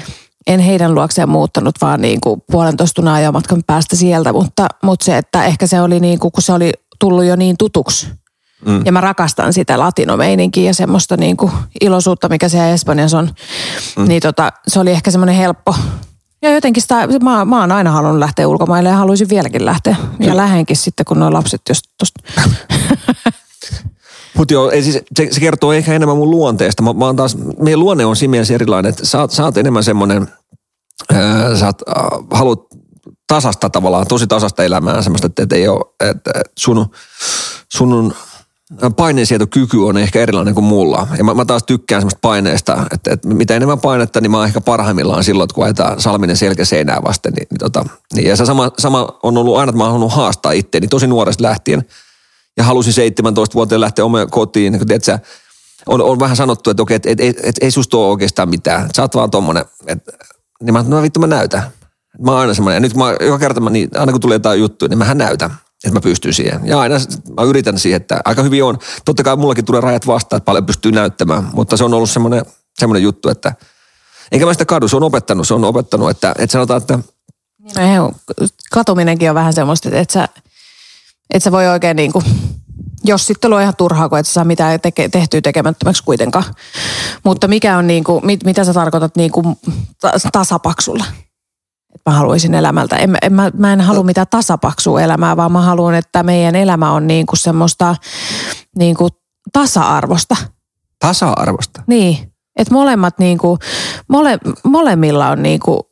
En heidän luokseen muuttanut, vaan niin kuin puolentoista tunnan ajomatkan päästä sieltä, mutta, mutta se, että ehkä se oli niin kuin, kun se oli tullut jo niin tutuksi. Mm. Ja mä rakastan sitä latinomeininkiä ja semmoista niin kuin iloisuutta, mikä siellä Espanjassa on. Mm. Niin tota, se oli ehkä semmoinen helppo. Ja jotenkin sitä, mä, mä oon aina halunnut lähteä ulkomaille ja haluaisin vieläkin lähteä. Ja lähenkin sitten, kun nuo lapset just tosta. Mut joo, ei siis, se, se kertoo ehkä enemmän mun luonteesta. Mä, mä oon taas, meidän luonne on siinä mielessä erilainen, että sä, sä oot enemmän semmonen, ää, sä oot, ää, haluat tasasta tavallaan, tosi tasasta elämää. Semmoista, että et ei oo, että sun, sun paineensietokyky on ehkä erilainen kuin mulla. Ja mä, mä taas tykkään semmoista paineesta, että, että mitä enemmän painetta, niin mä oon ehkä parhaimmillaan silloin, kun ajetaan Salminen selkä seinää vasten. Niin, niin tota, niin. Ja se sama, sama on ollut aina, että mä oon halunnut haastaa itteeni tosi nuoresta lähtien. Ja halusin seitsemäntoistavuotiaana lähteä omaan kotiin. Niin, tiedät sä, on, on vähän sanottu, että okei, et, et, et, et, ei susta ole oikeastaan mitään. Sä oot vaan tommonen. Et, niin mä no vittu mä näytän. Mä oon aina semmoinen. Ja nyt mä, joka kerta, mä, niin, aina kun tulee jotain juttuja, niin mähän näytän. Että mä pystyn siihen. Ja aina mä yritän siihen, että aika hyvin on. Totta kai mullakin tulee rajat vastaan, että paljon pystyy näyttämään. Mutta se on ollut semmoinen, semmoinen juttu, että... Enkä mä sitä kadu, se on opettanut, se on opettanut, että, että sanotaan, että... No, katuminenkin on vähän semmoista, että et sä, et sä voi oikein niin kuin... Jos sitten on ihan turhaa, kun et sä saa mitään teke, tehtyä tekemättömäksi kuitenkaan. Mutta mikä on niin kuin, mit, mitä sä tarkoitat niin kuin tasapaksulla? Mä haluaisin elämältä. En, en, mä, mä en halua mitään tasapaksua elämää, vaan mä haluan, että meidän elämä on niinku semmoista niinku tasa-arvosta. Tasa-arvosta? Niin. Että molemmat niinku, mole, molemmilla on niinku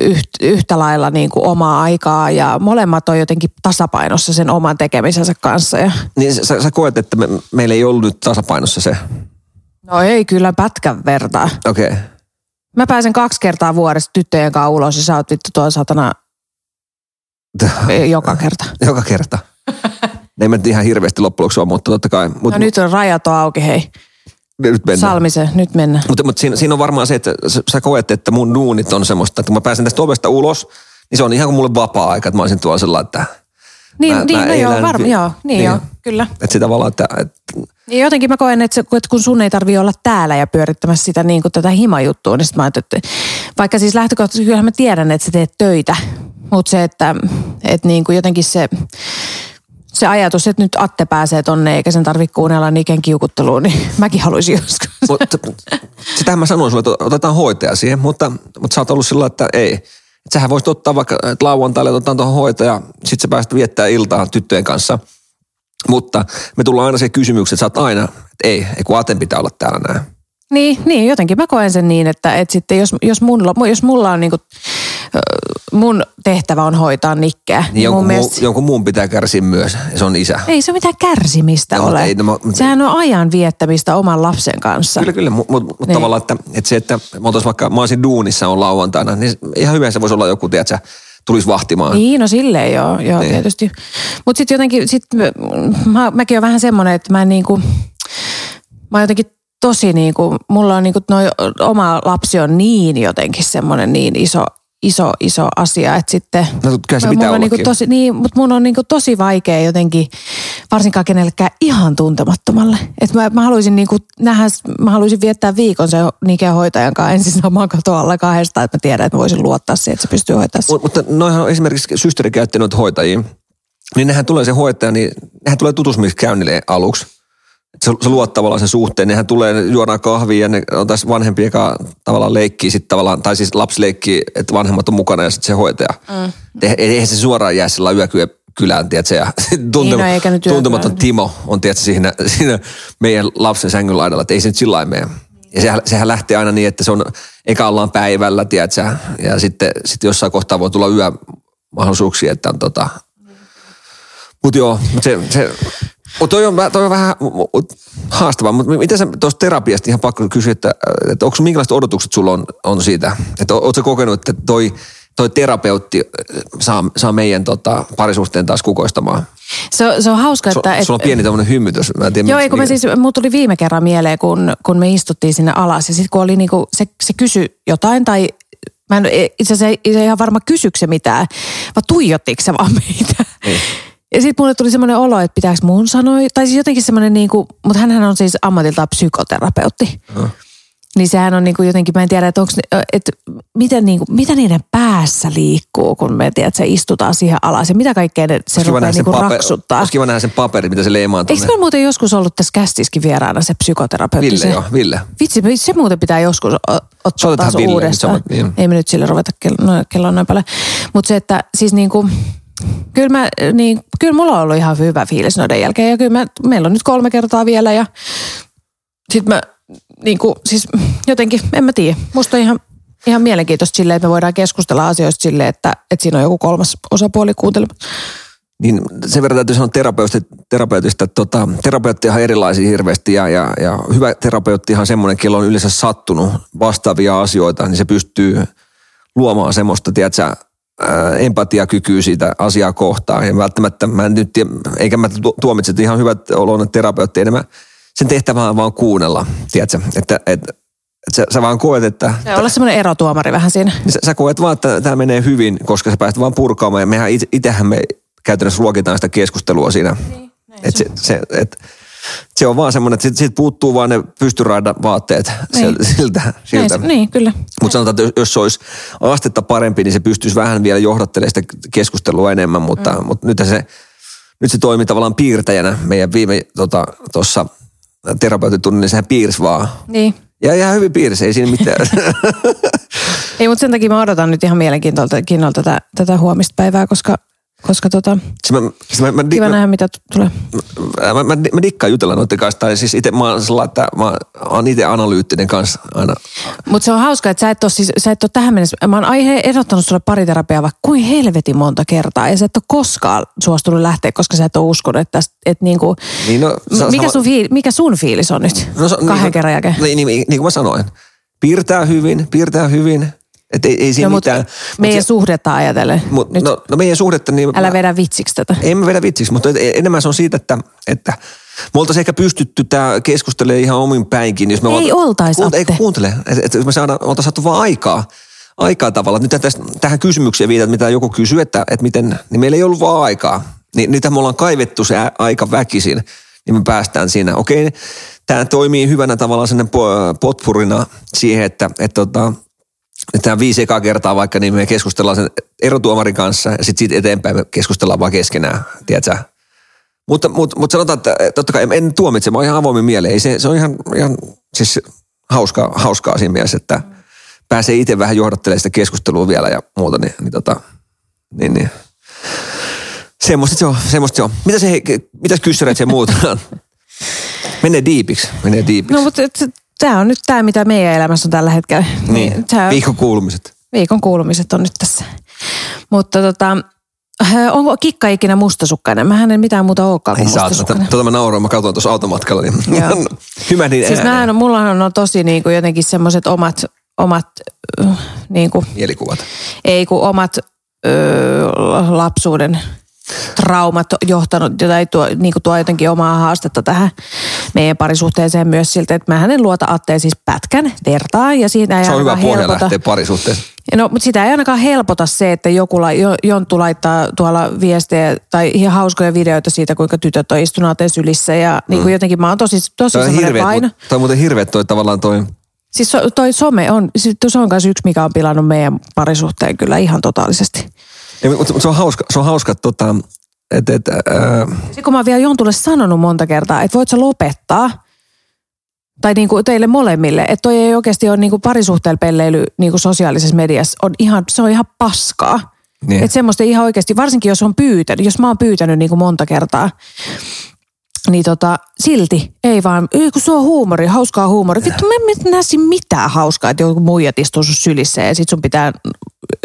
yht, yhtä lailla niinku omaa aikaa ja molemmat on jotenkin tasapainossa sen oman tekemisensä kanssa. Ja... Niin sä, sä koet, että me, meillä ei ollut nyt tasapainossa se? No ei kyllä pätkän vertaa. Okei. Okay. Mä pääsen kaksi kertaa vuodessa tyttöjen kanssa ulos ja sä oot vittu tuolla satana joka kerta. Joka kerta. Ei mä ihan hirveästi loppujen lopuksi ole, mutta totta kai. Mut, no nyt on rajat on auki, hei. Nyt mennään. Salmisen, nyt mennään. Mutta mut siinä, siinä on varmaan se, että sä koet, että mun duunit on semmoista, että kun mä pääsen tästä ovesta ulos, niin se on ihan kuin mulle vapaa-aika, että mä olisin tuolla sellainen, että... Niin, mä, niin mä no joo, varmaan, joo, niin, niin joo, kyllä. Että sitä tavallaan, että... Et... Niin jotenkin mä koen, että, se, että kun sun ei tarvitse olla täällä ja pyörittämässä sitä niin kuin tätä himajuttua, niin sit mä ajattelin, että vaikka siis lähtökohtaisesti kyllähän mä tiedän, että sä teet töitä, mutta se, että, että niin kuin jotenkin se, se ajatus, että nyt Atte pääsee tonne eikä sen tarvitse kuunnella Niken kiukutteluun, niin mäkin haluaisin joskus. Mutta sitähän mä sanoin sulle, että otetaan hoitaja siihen, mutta, mutta sä oot ollut sillä, että ei. Että sähän voisit ottaa vaikka lauantaille, että otetaan tuohon hoitaja, sit sä pääset viettää iltaa tyttöjen kanssa. Mutta me tullaan aina siihen kysymykseen, että sä oot aina, että ei, kun Aten pitää olla täällä näin. Niin, niin jotenkin mä koen sen niin, että et sitten jos, jos, mun, jos mulla on niinku mun tehtävä on hoitaa nikkeä. Niin jonkun, mielestä... muu, jonkun muun pitää kärsiä myös, se on isä. Ei se mitään kärsimistä no, ole. Ei, no, mä... Sehän on ajan viettämistä oman lapsen kanssa. Kyllä, kyllä, mutta mut, mut niin. Tavallaan, että, että se, että mä, vaikka, mä olisin duunissa on lauantaina, niin ihan hyvä se voisi olla joku, tiedätkö, tulisi vahtimaan. Niin, no silleen joo, joo niin. Tietysti. Mutta sitten jotenkin, sit mä, mäkin on vähän semmoinen, että mä en niinku, mä jotenkin tosi niinku, mulla on niinku, noi, oma lapsi on niin jotenkin semmoinen niin iso, iso, iso asia, että sitten... No kyllä se pitää niinku tosi, niin, mutta mun on niinku tosi vaikea jotenkin, varsinkaan kenellekään ihan tuntemattomalle. Että mä, mä haluaisin niinku nähdä, mä haluaisin viettää viikon sen nikehoitajan kanssa ensin samaan katoa alla kahdesta, että mä tiedän, että mä voisin luottaa siihen, että se pystyy hoitamaan. Mut, mutta noihan on esimerkiksi systeri käyttänyt hoitajia, niin nehän tulee se hoitaja, niin nehän tulee tutustumiksi käynnille aluksi. Se, se luo tavallaan sen suhteen. Nehän tulee, juodaan kahvia ja ne on tässä vanhempia, joka tavallaan leikkii sitten tavallaan, tai siis lapsi leikkii, että vanhemmat on mukana ja sitten se hoitaja. Mm. E, eihän se suoraan jää sillä yökylään, tiedätkö, ja tuntem, niin, no, tuntematon Timo on, tiedätkö, siinä, siinä meidän lapsen sängyn laidalla, että ei se nyt sillä lailla mene. Ja sehän, sehän lähtee aina niin, että se on, eka ollaan päivällä, tiedätkö, ja sitten, sitten jossain kohtaa voi tulla yömahdollisuuksia, että on tota... Mut joo, se... se O, toi, on, toi on vähän haastavaa, mutta miten sä tuosta terapiasta ihan pakko kysyä, että, että onko minkälaiset odotukset sulla on, on siitä? Että ootko sä kokenut, että toi, toi terapeutti saa, saa meidän tota, parisuhteen taas kukoistamaan? Se, se on hauska, että... Sulla, et, sulla on pieni tämmöinen hymytys. Mä en tiedä, joo, eikö mä siis, muu tuli viime kerran mieleen, kun, kun me istuttiin sinne alas ja sitten kun oli niinku, se, se kysyi jotain tai... Mä en itse asiassa ei ihan varma kysyykö se mitään, vaan tuijottiko se vaan meitä? Ei. Ja sitten mulle tuli semmoinen olo, että pitääkö mun sanoa, tai siis jotenkin semmoinen niinku, mutta hänhän on siis ammatiltaan psykoterapeutti. Mm. Niin sehän on niinku jotenkin, mä en tiedä, että onks, että miten niinku, mitä niiden päässä liikkuu, kun me tiedät, että se istutaan siihen alas ja mitä kaikkea ne, se rupeaa niinku paper, raksuttaa. Olisi kiva nähdä sen paperin, mitä se leimaa tuonne. Eikö se muuten joskus ollut tässä kästissäkin vieraana se psykoterapeutti? Ville joo, Ville. Vitsi, se muuten pitää joskus ottaa taas Ville, uudestaan. Samat, niin. Ei me nyt sille ruveta kelloon näin paljon. Mutta se, että siis niinku... Kyllä, mä, niin, kyllä mulla on ollut ihan hyvä fiilis noiden jälkeen ja kyllä mä, meillä on nyt kolme kertaa vielä ja sit mä niin kuin, siis jotenkin, en mä tiedä. Musta on ihan, ihan mielenkiintoista silleen, että me voidaan keskustella asioista silleen, että, että siinä on joku kolmas osapuoli kuuntelemassa. Niin sen verran täytyy sanoa terapeutista, että tota, terapeuttihan on erilaisia hirveästi ja, ja, ja hyvä terapeuttihan on semmoinen, kello on yleensä sattunut vastaavia asioita, niin se pystyy luomaan semmoista, tiedätkö, empatiakykyä siitä asiaa kohtaan. Ja välttämättä, mä en nyt tiedä, eikä mä tuomitse, että ihan hyvät oloinen terapeutti enemmän. Sen tehtävä on vaan kuunnella, tiedätkö? Että et, et sä, sä vaan koet, että... Se on olla semmoinen erotuomari vähän siinä. Sä, sä koet vaan, että tämä menee hyvin, koska sä pääset vaan purkaamaan. Ja mehän it, itsehän me käytännössä ruokitaan sitä keskustelua siinä. Niin, et se, se, et, se on vaan semmoinen, että siitä puuttuu vaan ne pystyraida vaatteet siltä. siltä. Näin, niin, kyllä. Mutta sanotaan, että jos se olisi astetta parempi, niin se pystyisi vähän vielä johdattelemaan sitä keskustelua enemmän, mutta, mm. mutta nyt, se, nyt se toimii tavallaan piirtäjänä. Meidän viime tuossa tota, terapeutitunnilla, sehän piirsi vaan. Niin. Ja ihan hyvin piirsi, ei siinä mitään. Ei, mutta sen takia mä odotan nyt ihan mielenkiinnolla tätä, tätä huomista päivää, koska... Koska tota, mä, mä, mä, kiva mä, nähdä, mitä tulee. Mä, mä, mä, mä dikkaan jutella noiden kanssa, tai siis ite mä oon sellainen, että mä oon ite analyyttinen kanssa aina. Mutta se on hauska, että sä et ole siis, tähän mennessä, mä oon aihe ehdottanut sulle pariterapiaa vaikka kuin helvetin monta kertaa, ja sä et ole koskaan suostunut lähteä, koska sä et ole uskonut, että, että niinku, niin no, sa, mikä, sama, sun fiil, mikä sun fiilis on nyt no, so, kahden niin, kerran jälkeen? Niin, niin, niin, niin kuin mä sanoin, piirtää hyvin, piirtää hyvin. Että ei, ei siinä no, mitään. Meidän mut, suhdetta ajatellen. Mut, no, no meidän suhdetta niin... Älä vedä vitsiksi tätä. En mä vedä vitsiksi, mutta enemmän se on siitä, että, että me oltaisiin ehkä pystytty tämä keskustelemaan ihan omin päinkin. Jos me ei olta, oltaisi, kuunt, Atte. Ei kuuntele, että jos me saadaan, oltaisiin saatu vaan aikaa. Aikaa tavallaan. Nyt tästä, tähän kysymykseen viität, mitä joku kysyy, että, että miten, niin meillä ei ollut vaan aikaa. Ni, niitä me ollaan kaivettu se aika väkisin, niin me päästään siinä. Okei, tämä toimii hyvänä tavallaan sellainen potpurina siihen, että... että Tämä viisi ekaa kertaa vaikka, niin me keskustellaan sen erotuomarin kanssa ja sitten siitä eteenpäin me keskustellaan vaan keskenään, tiedätkö? Mutta, mutta, mutta sanotaan, että totta kai en tuomitse, mä oon ihan avoimin mieleen. Se, se on ihan, ihan siis hauskaa, hauskaa siinä mielessä, että pääsee itse vähän johdattelemaan sitä keskustelua vielä ja muuta, niin, niin tota, niin, niin. Semmosta se on, semmosta se on. Mitä se, mitäs kyssäreet se muutaan? Menee diipiksi, menee diipiksi. No, mutta... Tämä on nyt tämä, mitä meidän elämässä on tällä hetkellä. Niin, viikkokuulumiset. Viikon kuulumiset on nyt tässä. Mutta tota, onko Kikka ikinä mustasukkainen? Mähän en mitään muuta olekaan kuin mustasukkainen. Tota mä nauroin, mä katsoin tuossa automatkalla. Hyvä niin ääneen. Siis nähän, mullahan on tosi niin kuin jotenkin semmoiset omat, omat niin kuin, mielikuvat. Ei kun omat öö, lapsuuden traumat johtanut, jota ei tuo, niin kuin tuo jotenkin omaa haastetta tähän meidän parisuhteeseen myös siltä, että mähän en luota Atteen siis pätkän vertaa ja siitä ei se on hyvä pohja lähteä parisuhteeseen. No, mutta sitä ei ainakaan helpota se, että joku la, Jonttu laittaa tuolla viestejä tai ihan hauskoja videoita siitä, kuinka tytöt on istunut Atteen sylissä ja niin kuin mm. jotenkin mä oon tosi, tosi semmoinen vaino. Toi on muuten hirveet toi tavallaan toi. Siis so, toi some on, se on kanssa yksi, mikä on pilannut meidän parisuhteen kyllä ihan totaalisesti. Mutta se on hauska, se on hauska tota, että... Et, kun mä oon vielä Jontulle sanonut monta kertaa, että voit sä lopettaa, tai niinku teille molemmille, että toi ei oikeasti ole niinku parisuhteella pelleily niinku sosiaalisessa mediassa, on ihan, se on ihan paskaa. Niin. Että semmoista ihan oikeasti, varsinkin jos on pyytänyt, jos mä oon pyytänyt niinku monta kertaa, niin tota, silti ei vaan, kun se on huumori, hauskaa huumori. Vittu, mä en näe siinä mitään hauskaa, että joku muijat istuu sun sylissä ja sit sun pitää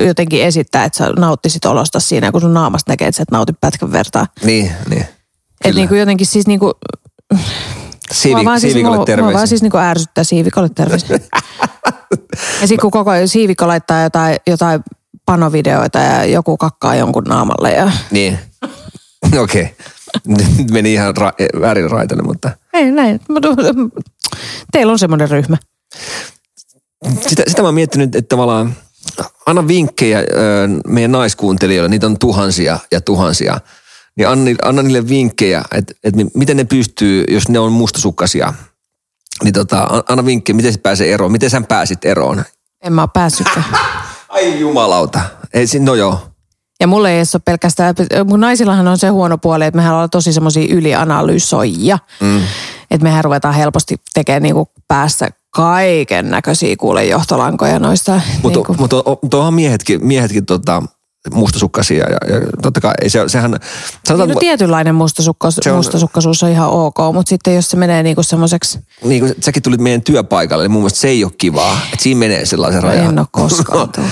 jotenkin esittää, että sä nauttisit olosta siinä, kun sun naamasta näkee, että sä et nauti pätkän vertaa. Niin, niin. Että niinku jotenkin siis niinku... Siivik- vaan siis, siivikolle terveisiä. Mua vaan siis niinku ärsyttää siivikolle terveisiä. Ja sit kun koko ajan siivikko laittaa jotain, jotain panovideoita ja joku kakkaa jonkun naamalle ja... Niin, okei. Okay. Nyt meni ihan ra- väärille raiteille, mutta... Ei näin. Teillä on semmoinen ryhmä. Sitä, sitä mä oon miettinyt, että tavallaan anna vinkkejä meidän naiskuuntelijoille. Niitä on tuhansia ja tuhansia. Niin anna, anna niille vinkkejä, että, että miten ne pystyy, jos ne on mustasukkaisia. Niin tota, anna vinkkejä, miten se pääsee eroon. Miten sä pääsit eroon? En mä oo päässytkään. Ai jumalauta. Ei, no joo. Ja mulle ei edes ole pelkästään, mun naisillahan on se huono puoli, että mehän ollaan tosi semmoisia ylianalysoijia. Mm. Että mehän ruvetaan helposti tekemään niinku päässä kaiken näköisiä kuule johtolankoja noista. Mutta niinku. mut, mut, tuohan miehetkin, miehetkin tota, mustasukkaisia ja, ja totta kai, ei se, sehän... Sanotaan, no tietynlainen mustasukkaisuus on, mustasukkaisuus on ihan ok, mutta sitten jos se menee niinku semmoiseksi... Niin kuin säkin tulit meidän työpaikalle, niin mun mielestä se ei ole kivaa, että siinä menee sellaisen rajan. En ole koskaan tullut.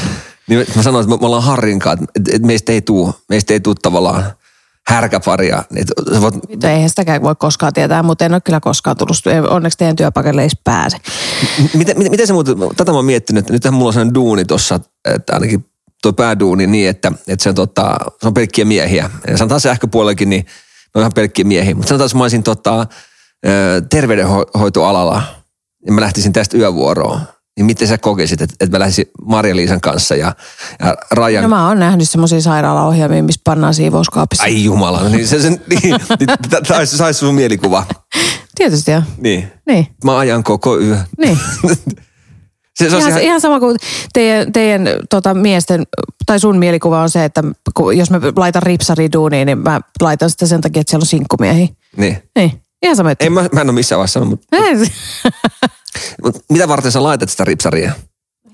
Niin mä sanoin, että me ollaan Harrinkaan, että meistä ei tule, meistä ei tule tavallaan härkäparia. Voit... Eihän sitäkään voi koskaan tietää, mutta en ole kyllä koskaan tullut. Onneksi teidän työpaikalle ei pääse. Miten, miten, miten se muuten, tätä mä oon miettinyt, että nythän mulla on sellainen duuni tossa, että ainakin tuo pääduuni niin, että, että se, on tota, se on pelkkiä miehiä. Ja sanotaan sähköpuolellakin, niin ne on ihan pelkkiä miehiä. Mutta sanotaan, että mä olisin tota, terveydenhoitoalalla ja mä lähtisin tästä yövuoroon. Niin miten sä kokisit, että, että mä lähtisin Marja-Liisan kanssa ja, ja Rajan... No mä oon nähnyt semmosia sairaalaohjelmia, missä pannaan siivouskaapissa. Ai jumala, no niin se, se niin, taisi sais sun mielikuva. Tietysti joo. Niin. Niin. Mä ajan koko yö. Niin. Se, se ihan, ihan... ihan sama kuin teidän, teidän tota, miesten, tai sun mielikuva on se, että kun, jos mä laitan ripsariduuniin, niin mä laitan sitä sen takia, että siellä on sinkkumiehiä. Niin. Niin. Ihan sama, että... Ei, mä, mä en ole missään vaiheessa sanonut, mutta... Mitä varten sä laitat sitä ripsaria?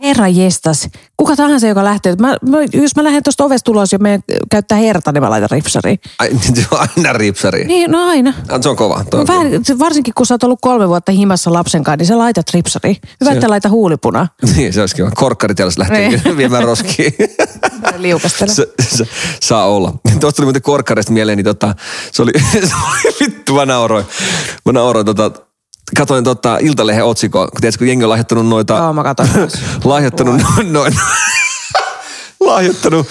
Herra jestas. Kuka tahansa, joka lähtee. Mä, mä, jos mä lähden tuosta ovesta ulos ja me käyttää herta, niin mä laitan ripsaria. Ai, aina ripsaria? Niin, no aina. Se on kova. No, vähän, varsinkin kun sä oot ollut kolme vuotta himassa lapsenkaan, niin sä laitat ripsaria. Hyvä, että laita huulipunaa. Niin, se olisi kiva. Korkkari täällä lähtee viemään roskiin. Liukastele. Se, se, saa olla. Tuosta tuli muuten korkkarista mieleen, niin tota, se oli, se oli vittu, mä nauroin. Mä nauroin tota... Katoin tota Iltalehden otsikon, kun tiedätkö, kun jengi on lahjoittanut noita... Joo, mä katoin. lahjoittanut noita... lahjoittanut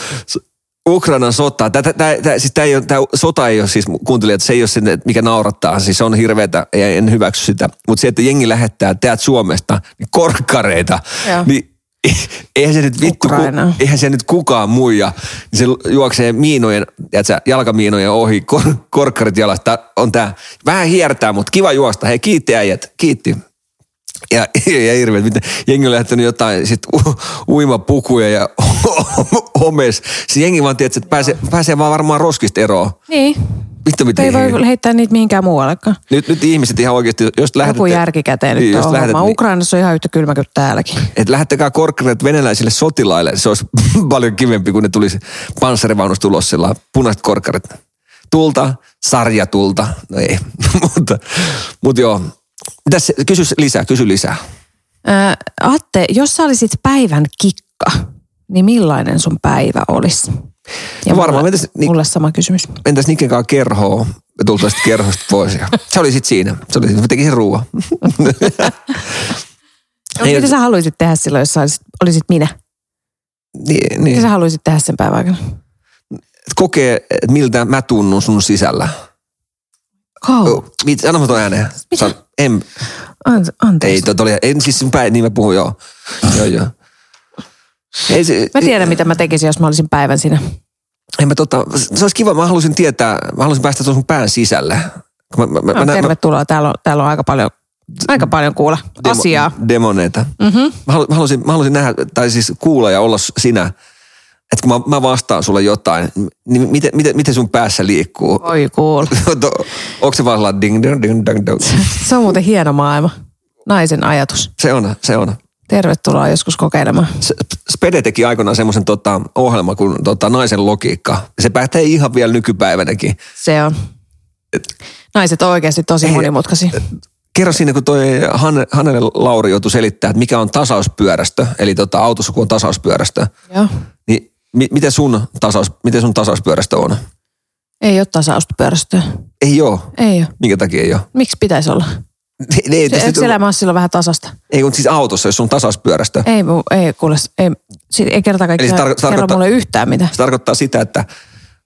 Ukrainan sotaa. Tää, tää, tää, siis tää ei ole, tää sota ei ole siis, kuuntelijat, se ei ole se, mikä naurattaa. Siis se on hirveetä, en hyväksy sitä. Mutta se, että jengi lähettää täältä Suomesta niin korkkareita, joo. Niin eihän se nyt vittu... Ku, eihän se nyt kukaan muija. Se juoksee miinojen, tiedätkö, jalkamiinojen ohi, kor, korkkarit jalasta. On tää, vähän hiertää, mutta kiva juosta. Hei, kiitti äijät, kiitti. Ja, ja hirveet, miten jengi on lähtenyt jotain sit u, uimapukuja ja homes. Siis jengi vaan tiedät, että pääsee, pääsee vaan varmaan roskista eroon. Niin. Vittu, miten ei voi heittää niitä mihinkään muuallekaan. Nyt, nyt ihmiset ihan oikeasti, jos lähdette... Joku järki käteen nyt niin, tuohon hommaan. Ukrainassa on ihan yhtä kylmä kuin täälläkin. Että lähettekää korkkareet venäläisille sotilaille. Se olisi paljon kivempi, kun ne tulisi panssarivaunusta ulos sillä punaiset korkkarit. Tulta, sarjatulta. No ei, mutta, mutta joo. Mitäs, kysy lisää, kysy lisää. Ää, Atte, jos sä olisit päivän Kikka, niin millainen sun päivä olisi? Ja no varmaan. Mulla, entäs, mulla sama kysymys. Entäs Nikken kanssa kerhoon? Me tultaisiin kerhosta pois. Ja se oli sitten siinä. Se oli sitten, mä tekisin ruoan. No, mitä sä haluaisit tehdä silloin, jos olisit, olisit minä? Niin, niin. Mitä sä haluaisit tehdä sen päivän aikana? Kokee, että miltä mä tunnun sun sisällä. Kau. Anna mä tuon ääneen. Mitä? Saan, en. Ant, anteeksi. Ei, toi oli, en siis sun päin, niin mä puhun, joo. joo, joo. Ei, se, mä tiedän, ei, mitä mä tekisin, jos mä olisin päivän siinä. En mä totta, se olisi kiva, mä haluaisin tietää, mä haluaisin päästä sun pään sisälle. Mä, mä, mä, no, mä, tervetuloa, mä, täällä, on, täällä on aika paljon... Aika paljon kuulla Demo, asiaa. Demoneita. Mm-hmm. Mä, halu, mä, halusin, mä halusin nähdä, tai siis kuulla ja olla sinä, että kun mä, mä vastaan sulle jotain, niin miten, miten, miten sun päässä liikkuu? Oi cool. Onko se vaan sellainen ding, ding, ding, ding, ding? Se on muuten hieno maailma. Naisen ajatus. Se on, se on. Tervetuloa joskus kokeilemaan. Spede teki aikoinaan semmoisen tota, ohjelman kuin tota, naisen logiikka. Se pähtee ihan vielä nykypäivänäkin. Se on. Et, naiset on oikeasti tosi ei, monimutkaisia. Kerro siinä, kun toi Han, Hanne Lauri joutui selittämään, että mikä on tasauspyörästö, eli tota, autossa kun on tasauspyörästö. Joo. Niin mi, miten, sun tasaus, miten sun tasauspyörästö on? Ei ole tasauspyörästöä. Ei ole? Ei ole. Minkä takia ei ole? Miksi pitäisi olla? Ne, ne, se, eikö elämä ole silloin vähän tasasta? Ei, mutta siis autossa, jos on tasauspyörästö. Ei, ei kuule, ei, ei kerta kaikkiaan tarko- kerro mulle yhtään mitään. Se tarkoittaa sitä, että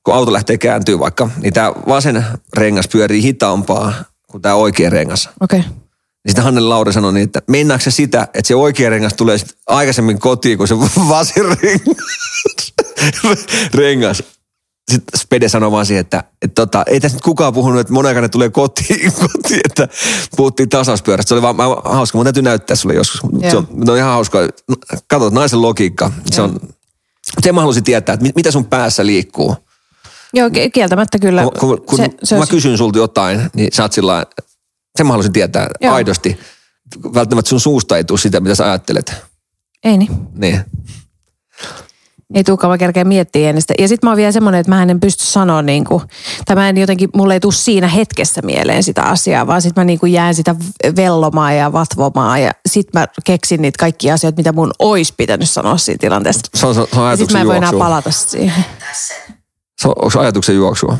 kun auto lähtee kääntyy vaikka, niin tämä vasen rengas pyörii hitaampaa kuin tämä oikea rengas. Okei. Okay. Sitten Hanne Lauri sanoi niin, että mennäänkö se sitä, että se oikea rengas tulee aikaisemmin kotiin kuin se vasen rengas. Sitten Spede sanoi vaan siihen, että, että, että ei tässä nyt kukaan puhunut, että monen aikana tulee kotiin, kotiin, että puhuttiin tasauspyörästä. Se oli vaan hauska, mun täytyy näyttää sulle joskus. Se on, on ihan hauskaa. Katsot, naisen logiikka. Se on, sen mä halusin tietää, että mitä sun päässä liikkuu. Joo, kieltämättä kyllä. Kun, kun, kun se, se mä olisi... kysyn sulta jotain, niin sä oot sillä sen mä haluaisin tietää. Joo. Aidosti. Välttämättä sun suusta ei tule sitä, mitä sä ajattelet. Ei niin. Niin. Ei tulekaan, mä kerkeä miettiä ennen sitä. Ja sit mä oon vielä semmoinen, että mä en pysty sanoa niin kuin, tai mä en jotenkin, mulle ei tule siinä hetkessä mieleen sitä asiaa, vaan sit mä niin kuin jään sitä vellomaan ja vatvomaan ja sit mä keksin niitä kaikkia asioita, mitä mun olisi pitänyt sanoa siinä tilanteessa. Se on, se on ja sit mä en voi enää palata siihen. So, onko se ajatuksen juoksua?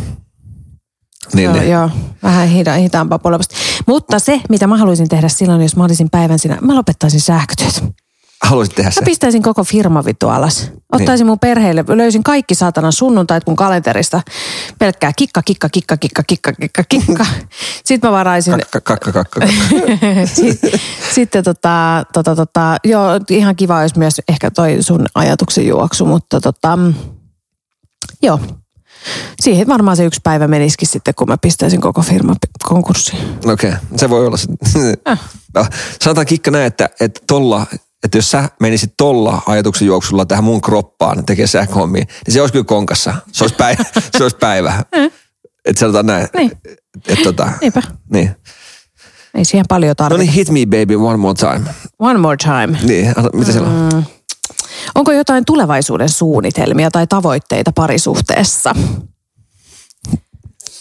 Niin, joo, niin. joo, vähän hita, hitaampaa polvasta. Mutta se, mitä mä haluaisin tehdä silloin, jos mä olisin päivän sinä, mä lopettaisin sähkötyöt. Haluaisit tehdä se? Mä pistäisin koko firma vittu alas. Ottaisin niin. mun perheelle, löysin kaikki saatanan sunnuntait kun kalenterista. Pelkkää kikka, kikka, kikka, kikka, kikka, kikka, kikka. Sitten mä varaisin... Kakka, kakka, kakka. kakka. Sitten, sitten tota, tota, tota, joo, ihan kiva olisi myös ehkä toi sun ajatuksen juoksu, mutta tota, joo. Siihen varmaan se yksi päivä menisikin sitten, kun mä pistäisin koko firman konkurssiin. Okei, okay. Se voi olla. Äh. No, sanotaan Kikka näin, että, että, tolla, että jos sä menisit tolla ajatuksen juoksulla tähän mun kroppaan tekee sähköhommia, niin se olisi kyllä konkassa. Se olisi päivä. Se olisi päivä. Äh. Että sanotaan näin. Niin. Et, tota, Niinpä. Niin. Ei siihen paljon tarvita. No niin, hit me baby one more time. One more time. Niin, mitä mm. siellä on? Onko jotain tulevaisuuden suunnitelmia tai tavoitteita parisuhteessa?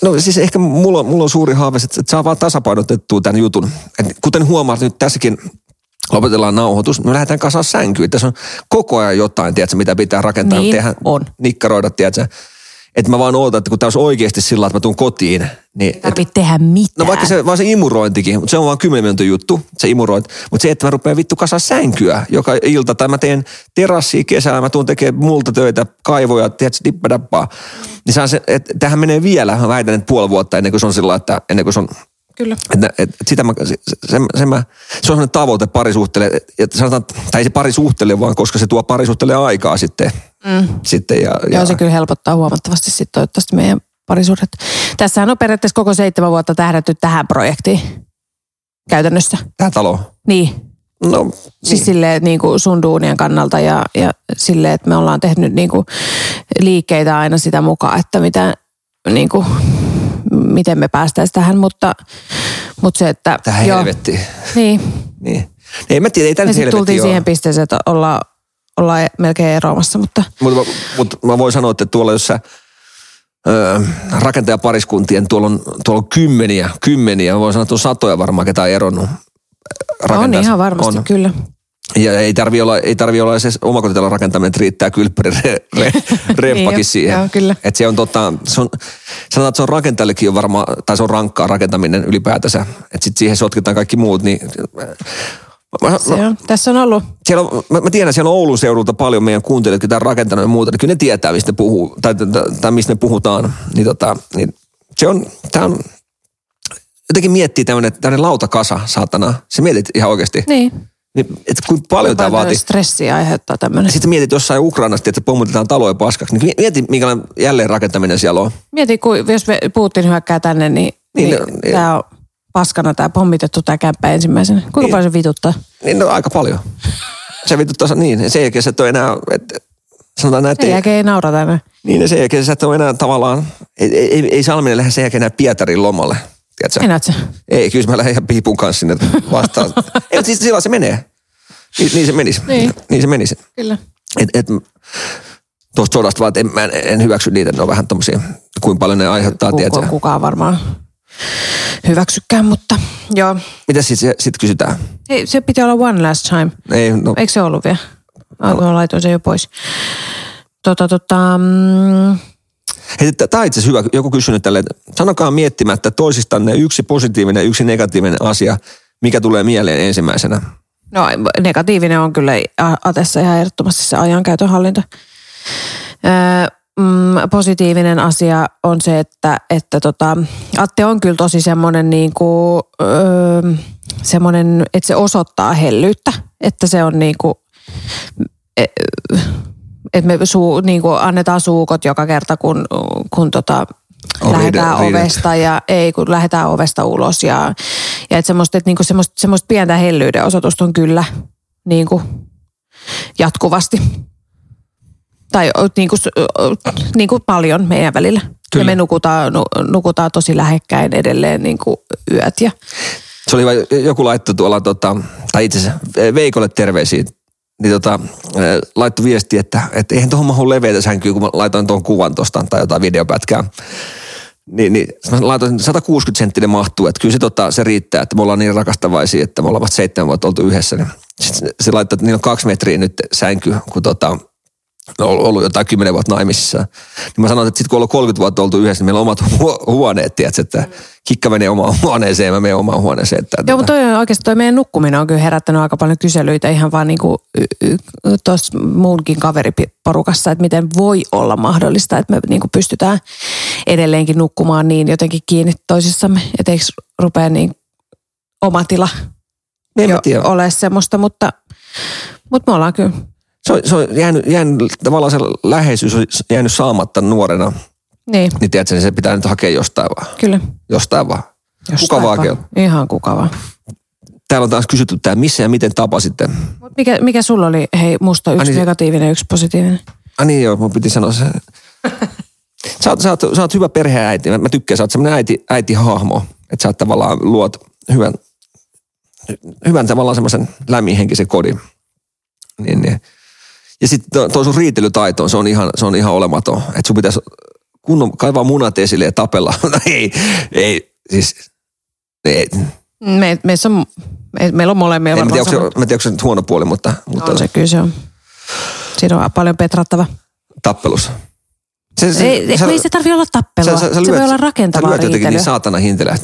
No siis ehkä mulla on, mulla on suuri haave, että saa vaan tasapainotettua tämän jutun. Et kuten huomaat nyt tässäkin, lopetellaan nauhoitus, me lähdetään kasaan sänkyyn. Tässä on koko ajan jotain, tiedätkö, mitä pitää rakentaa, niin, tehdä, on. nikkaroida, tiedätkö. Että mä vaan ootan, että kun tää olisi oikeasti sillä, että mä tuun kotiin. Niin, mä pitää tehdä mitään. No vaikka se, vaan se imurointikin, mutta se on vaan kymmenen minuutin juttu, se imurointi. Mutta se, että mä rupean vittu kasaan sänkyä joka ilta, tai mä teen terassia kesällä, mä tuun tekemään multa töitä, kaivoja, tiedätkö, dippadappaa. Niin saa se, että tähän menee vielä, mä väitän, että puoli vuotta ennen kuin se on sillä, että ennen kuin se on... Kyllä. Että, että sitä mä, se, se, se, mä, se on sellainen tavoite parisuhteelle, että sanotaan, tai ei se parisuhteelle vaan, koska se tuo parisuhteelle aikaa sitten. Mm. sitten ja, ja... Joo, se kyllä helpottaa huomattavasti sitten toivottavasti meidän parisuudet. Tässähän on periaatteessa koko seitsemän vuotta tähdätty tähän projektiin käytännössä. Tähän taloon? Niin. No, niin. Siis silleen niin kuin sun duunien kannalta ja, ja silleen, että me ollaan tehnyt niin kuin liikkeitä aina sitä mukaan, että mitä niin kuin... miten me päästäisiin tähän, mutta, mutta se, että... Tähän joo. helvettiin. Niin. niin. Ei mä tiedä, ei tämä nyt helvettiin tultiin ole. Siihen pisteeseen, että olla, ollaan melkein eroamassa, mutta... Mutta mä, mut mä voin sanoa, että tuolla jos sä öö, rakentajapariskuntien, tuolla on, tuolla on kymmeniä, kymmeniä, mä voin sanoa, että on satoja varmaan, ketä on eronnut. Rakentais, on ihan varmasti, on. Kyllä. Ja ei tarvitse olla, ei tarvitse olla se omakotitalon rakentaminen, että riittää kylppärin re, re, remppakin niin, siihen. Joo, kyllä. Että se on tota, se on, sanotaan, että se on rakentajallekin on varmaan, tai se on rankkaa rakentaminen ylipäätänsä. Että sitten siihen sotketaan kaikki muut, niin... Mä, se on, mä, tässä on ollut. Siellä on, mä, mä tiedän, siellä on Oulun seudulta paljon meidän kuuntelijoita, jotka on rakentanut ja muuta. Niin kyllä ne tietää, mistä ne puhuu, tai, tai, tai mistä ne puhutaan. Niin tota, niin se on, tää on, jotenkin miettii tämmöinen, tämmöinen lautakasa, saatana. Se mietit ihan oikeasti. Niin. Niin, että kuinka paljon tämä vaatii. Stressiä aiheuttaa tämmöinen. Sitten mietit jossain Ukrainasta, että pommitetaan taloja paskaksi. Niin mieti, minkälainen jälleenrakentaminen siellä on. Mieti, kun jos me Putin hyökkää tänne, niin, niin, niin no, tämä on paskana tämä pommitettu tämä kämppä ensimmäisenä. Kuinka niin, paljon se vituttaa? Niin, no aika paljon. Se vituttaa niin. Sen jälkeen sä et ole enää, että sanotaan näin. Sen jälkeen ei naurata enää. Niin, sen jälkeen sä et ole enää tavallaan, ei, ei, ei Salminen lähde sen jälkeen enää Pietarin lomalle. Tiedätkö? Ei, kyllä mä lähden ihan piipun kanssa sinne vastaan. Ei, mutta siis silloin se menee. Niin, niin se menisi. Niin. niin se menisi. Kyllä. Et, et, tuosta sodasta vaan, että en, en, en hyväksy niitä, ne on vähän tommosia, kuin paljon ne aiheuttaa, tiedätkö? Kukaan varmaan hyväksykään, mutta joo. Mitäs sit, sit kysytään? Ei, se piti olla one last time. Ei, no. Eikö se ollut vielä? Mä laitoin sen jo pois. Tota, tota... Mm... Hei, tämä on itse asiassa hyvä. Joku kysynyt tälle, sanokaa miettimättä toisistanne yksi positiivinen ja yksi negatiivinen asia, mikä tulee mieleen ensimmäisenä. No negatiivinen on kyllä Atessa ihan ehdottomasti se ajankäytön hallinta. Öö, mm, positiivinen asia on se, että, että tota, Atte on kyllä tosi semmoinen, niin kuin, öö, semmoinen, että se osoittaa hellyyttä, että se on niin kuin... E- Että me suu, niin kuin annetaan suukot joka kerta, kun, kun tota, lähdetään riidet. ovesta ja ei, kun lähdetään ovesta ulos. Ja, ja että semmoista, et, niin kuin semmoista, semmoista pientä hellyyden osoitusta on kyllä niin kuin, jatkuvasti. Tai niin kuin, niin kuin paljon meidän välillä. Kyllä. Ja me nukutaan, nukutaan tosi lähekkäin edelleen niin kuin yöt. Ja. Se oli hyvä, joku laittoi tuolla, tota, tai itse asiassa Veikolle terveisiä. Niin tota, laittoi viesti, että, että eihän tuohon mahu leveitä sänkyyn, kun mä laitoin tuon kuvan tuosta tai jotain videopätkää. Niin, niin mä laitoin sata kuusikymmentä senttinen mahtuu, että kyllä se, tota, se riittää, että me ollaan niin rakastavaisia, että me ollaan vasta seitsemän vuotta oltu yhdessä. Niin. Sitten se laittoi, että niillä on kaksi metriä nyt sänky, kun tota, on ollut jotain kymmenen vuotta naimisissa. Niin mä sanoin, että sitten kun ollaan kolmekymmentä vuotta oltu yhdessä, niin meillä on omat huo- huoneet, tiedätkö, että Kikka menee omaan huoneeseen, mä menen omaan huoneeseen. Että, joo, mutta toi, oikeasti toi meidän nukkuminen on kyllä herättänyt aika paljon kyselyitä ihan vaan niin kuin tuossa muunkin kaveriporukassa, että miten voi olla mahdollista, että me niin kuin pystytään edelleenkin nukkumaan niin jotenkin kiinni toisissamme, että eikö rupea niin oma tila ole semmoista, mutta, mutta me ollaan kyllä. Se on, se on jäänyt, jäänyt, tavallaan se läheisyys on jäänyt saamatta nuorena. Niin. Niin tiedätkö, niin se pitää nyt hakea jostain vaan. Kyllä. Jostain vaan. Jostain kuka vaan. Ihan kuka vaan. Täällä on taas kysytty tämä, missä ja miten tapasitte. Mikä, mikä sulla oli, hei, musta yksi Ani, negatiivinen, yksi positiivinen? Ah niin joo, mun piti sanoa se. Sä oot, sä oot, sä oot hyvä perheäiti. Mä, mä tykkään, sä oot semmoinen äiti, äitihahmo. Että sä oot tavallaan luot hyvän, hyvän tavallaan semmoisen lämminhenkisen kodin. Niin, niin. Ja sitten tuo sun riitelytaito, se on ihan, se on ihan olematon. Että sun pitäisi kunnon kaivaa munat esille ja tapella. ei, ei, siis, ei. Me, meissä on, me, meillä on molemmilla varmaan. Mä en tiedä, onko, onko se nyt huono puoli, mutta... mutta on se, kyllä se on. Siinä on paljon petrattava. Tappelus. Se, se, ei, sä, ei se tarvitse olla tappelua. Sä, sä, sä lyöt, se voi olla rakentavaa riitelyä. Sä lyöt jotenkin niin saatana hintelää.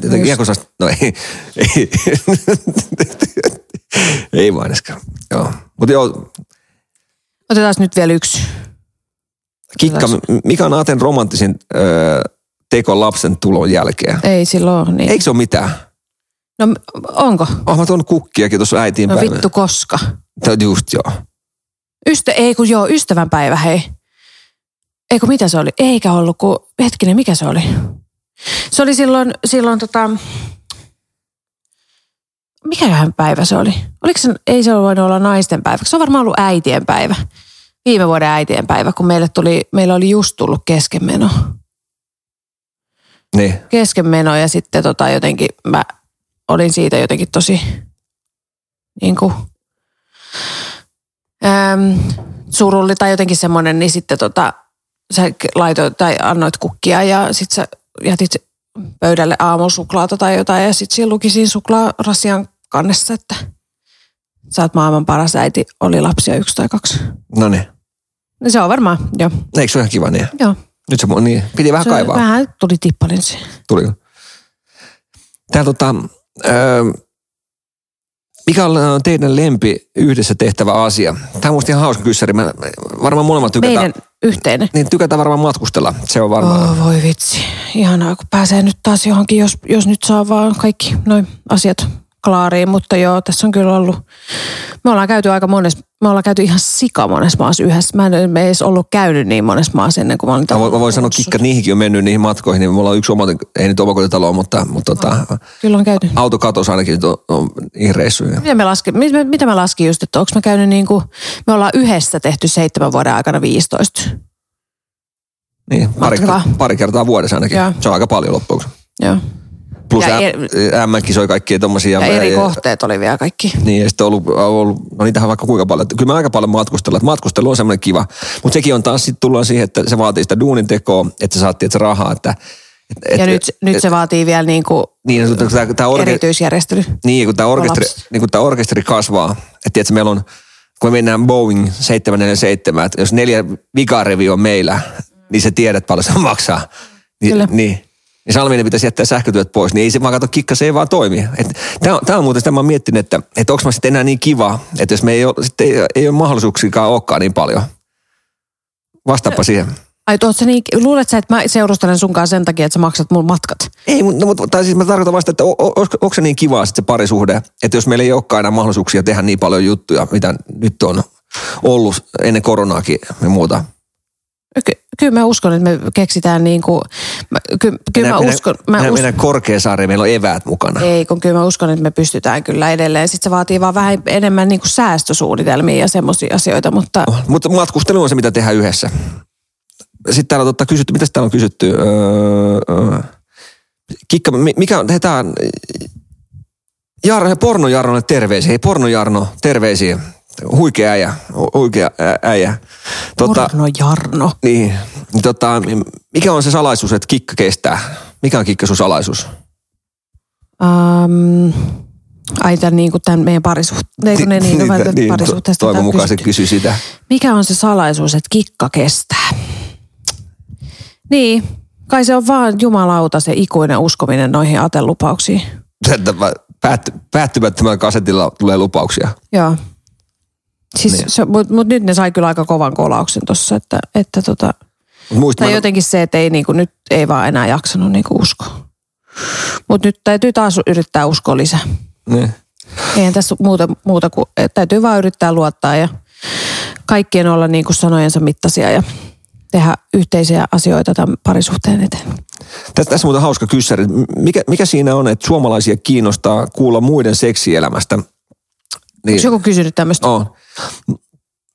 No ei, ei. ei vaan edeskään. Joo, mutta joo... Otetaan nyt vielä yksi. Kikka, mikä on Aten romanttisin öö, teko lapsen tulon jälkeen? Ei silloin niin. Eikö se ole mitään? No onko? Oh, mä tuon kukkiakin tuossa äitiinpäivänä. No vittu koska? No just joo. Ystä, ei kun joo, ystävänpäivä hei. Ei kun mitä se oli? Eikä ollut kun, hetkinen mikä se oli? Se oli silloin, silloin tota... Mikäköhän päivä se oli? Oliko se, ei se voinut olla naisten päivä, se on varmaan ollut äitien päivä. Viime vuoden äitien päivä, kun meille tuli, meillä oli just tullut keskenmeno. Niin. Keskenmeno ja sitten tota jotenkin, mä olin siitä jotenkin tosi niin kuin, äm, surulli tai jotenkin semmoinen, niin sitten tota, sä laitoit tai annoit kukkia ja sitten sä jätit pöydälle aamusuklaata tai jotain ja sitten siinä luki siinä suklaarasian kannessa, että sä oot maailman paras äiti, oli lapsia yksi tai kaksi. No niin. No se on varmaan, joo. Eikö se ole ihan kiva niin? Joo. Nyt se niin, piti vähän se kaivaa. Vähän tuli tippalinsi. Tuli. Tää tota, öö, mikä on teidän lempi yhdessä tehtävä asia? Tämä on musta ihan hauska kyssäri. Mä, varmaan molemmat tykätään. Meidän yhteinen. Niin tykätään varmaan matkustella. Se on varmaan. Oh, voi vitsi. Ihanaa, kun pääsee nyt taas johonkin, jos, jos nyt saa vaan kaikki noi asiat klaariin. Mutta joo, tässä on kyllä ollut. Me ollaan käyty aika monessa. Me ollaan käyty ihan sika monessa maassa yhdessä. Mä en me edes ollut käynyt niin monessa maassa ennen kuin mä olin täällä. Mä voin sanoa, että kikka niihinkin on mennyt niihin matkoihin. Niin me ollaan yksi oma, ei nyt omakotitaloa, mutta, mutta no, tota, kyllä on käyty. Autokatos ainakin on, on niihin reissuihin. Mitä mä laskin, mit, mitä mä laskin just, että onko mä käynyt niin kuin, me ollaan yhdessä tehty seitsemän vuoden aikana viisitoista. Niin, pari, pari kertaa vuodessa ainakin. Joo. Se on aika paljon loppuksi. Joo. Plus M-kisoi kaikkia tommosia. Ja eri kohteet oli vielä kaikki. Niin, ja sitten on ollut, ollut no niitähän vaikka kuinka paljon. Kyllä mä aika paljon matkustella, että matkustelu on semmoinen kiva. Mutta sekin on taas, sitten tullaan siihen, että se vaatii sitä duunintekoa, että sä saat tietysti rahaa. Että, et, ja et, nyt, et, nyt se vaatii vielä niinku niin, kun tää, tää orke- erityisjärjestely. Niin, kun tämä orkesteri, niin, orkesteri kasvaa. Että tietysti meillä on, kun me mennään Boeing seitsemän neljäkymmentäseitsemän, että jos neljä vikarevi on meillä, niin sä tiedät paljon se maksaa. Ni, Kyllä. Niin. Niin Salminen pitäisi jättää sähkötyöt pois, niin ei se vaan kato kikka, se ei vaan toimi. Tämä on, on muuten sitä, mä oon miettinyt, että et onko mä sitten enää niin kiva, että jos me ei ole, ei, ei ole mahdollisuuksikaan olekaan niin paljon. Vastaappa siihen. Ai tuossa niin, luulet sä, että mä seurustelen sunkaan sen takia, että sä maksat mun matkat? Ei, no, mutta tai siis mä tarkoitan vasta, että on, on, onko se niin kivaa sitten se parisuhde, että jos meillä ei olekaan enää mahdollisuuksia tehdä niin paljon juttuja, mitä nyt on ollut ennen koronaakin ja muuta. Ky- kyllä mä uskon, että me keksitään niin kuin, ky- kyllä minä, mä uskon. Minä, mä us- mennään Korkeasaareen, meillä on eväät mukana. Ei, kun kyllä mä uskon, että me pystytään kyllä edelleen. Sitten se vaatii vaan vähän enemmän niin kuin säästösuunnitelmia ja semmoisia asioita, mutta. Oh, mutta matkustelu on se, mitä tehdään yhdessä. Sitten täällä on totta kysytty, mitäs täällä on kysytty? Öö, kikka, mikä on, tämä on Jarno, pornojarnolle terveisiä. Hei, pornojarno, terveisiä. Huikea äijä, huikea äijä. Tota, Porno Jarno. Niin, tota, mikä on se salaisuus, että kikka kestää? Mikä on kikka sun salaisuus? Um, ai tämän, niin kuin tämän meidän parisuhteesta. Eikö ne niin, niin, niin, niin parisuhteesta? Toivon mukaan se kysyi sitä. Mikä on se salaisuus, että kikka kestää? Niin, kai se on vaan jumalauta se ikuinen uskominen noihin atelupauksiin. Päätty, päättymättömän kasetilla tulee lupauksia. Joo. Siis niin. Mutta mut nyt ne sai kyllä aika kovan kolauksen tossa, että, että tota, Muistin, tai jotenkin se, että ei niinku, nyt ei vaan enää jaksanut niinku uskoa. Mutta nyt täytyy taas yrittää uskoa lisää. Niin. Eihän tässä muuta, muuta kuin, täytyy vaan yrittää luottaa ja kaikkien olla niinku sanojensa mittaisia ja tehdä yhteisiä asioita tämän parisuhteen eteen. Tässä muuten hauska kyssäri. Mikä, mikä siinä on, että suomalaisia kiinnostaa kuulla muiden seksielämästä? Niin. Onko joku kysynyt tämmöistä? On.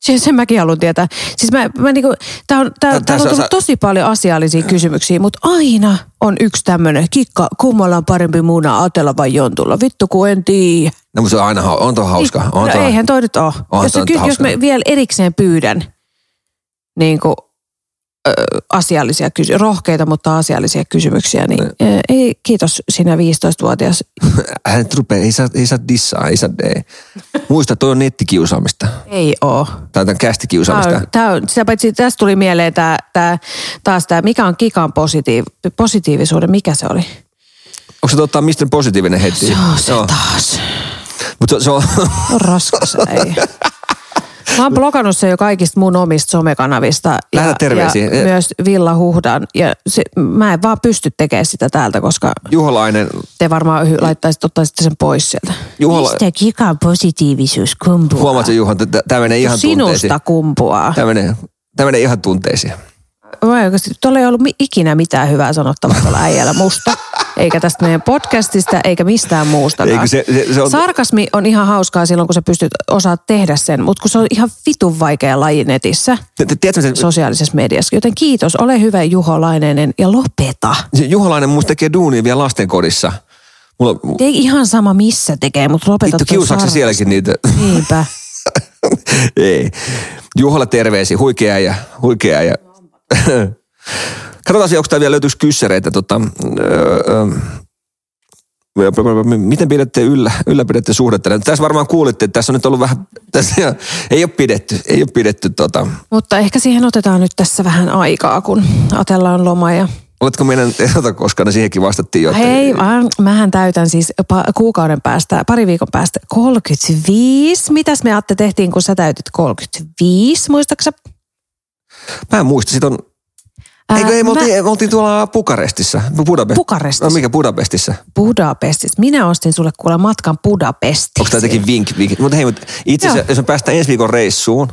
Sen, sen mäkin haluan tietää. Siis mä, mä niinku, tää on, tää, no, täällä on tullut sä tosi paljon asiallisia kysymyksiä, mutta aina on yksi tämmönen, kikka, kummalla on parempi muna, atella vai jontulla? Vittu kun en tiiä. No mutta se on aina on tuo hauska. On no, tuo. Eihän toi nyt oo. Jos, jos mä vielä erikseen pyydän niinku ö, asiallisia kysymyksiä, rohkeita, mutta asiallisia kysymyksiä, niin no. Ei, kiitos sinä viisitoistavuotias. Hän rupeaa, ei saa, ei saa dissaa, ei saa dee. Muista, toi on nettikiusaamista. Ei oo. Tai tämän kästikiusaamista. Tää on, sitä paitsi tästä tuli mieleen tää, tää, taas tää, mikä on kikan positiiv- positiivisuuden, mikä se oli? Onko se totta, mistä positiivinen heti? Se on se no. Taas. Mut se, se on. On raskas, ei. Mä oon blokannut sen jo kaikista mun omista somekanavista. Lähdä terveisiin. Ja myös Villa Huhdan. Ja se, mä en vaan pysty tekemään sitä täältä, koska Juholainen. Te varmaan laittaisitte, ottaisitte sen pois sieltä. Juhola. Mistä kikan positiivisuus kumpuaa? Huomaatko Juha, että tämä menee ihan Sinusta tunteisiin. Sinusta kumpuaa. Tämä menee, tämä menee ihan tunteisiin. Tuolla ei ollut ikinä mitään hyvää sanottavaa tuolla äijällä musta, eikä tästä meidän podcastista, eikä mistään muustakaan. Se, se, se on. Sarkasmi on ihan hauskaa silloin, kun sä pystyt osaa tehdä sen, mutta kun se on ihan vitun vaikea laji netissä, sosiaalisessa mediassa. Joten kiitos, ole hyvä Juholainen ja lopeta. Juholainen musta tekee duunia vielä lastenkodissa. Ei ihan sama missä tekee, mutta lopeta. Vittu kiusaako sielläkin niitä? Niinpä. Ei. Juhola terveisiä, huikea ja huikea ja. Katsotaan, onko tämä vielä löytyisi kyssäreitä. Tota, öö, miten pidätte yllä, ylläpidätte suhdetta? Tässä varmaan kuulitte, että tässä on nyt ollut vähän, tässä ei ole pidetty, ei ole pidetty tota. Mutta ehkä siihen otetaan nyt tässä vähän aikaa, kun atellaan loma ja... Oletko meidän erota koskaan, siihenkin vastattiin jo. Hei, mähän täytän siis kuukauden päästä, pari viikon päästä kolmekymmentäviisi. Mitäs me Atte tehtiin, kun sä täytit kolmekymmentäviisi, muistaaksä? Mä en muista, sit on... Ää, Eikö, ei, me, mä... oltiin, me oltiin tuolla Bukarestissa. Budapest... Bukarestissa. No, mikä Budapestissa? Budapestissa. Minä ostin sulle kuule matkan Budapestissa. Onko tämä jotenkin vink, vink? Mutta hei, mut itse asiassa, jos me päästään ensi viikon reissuun,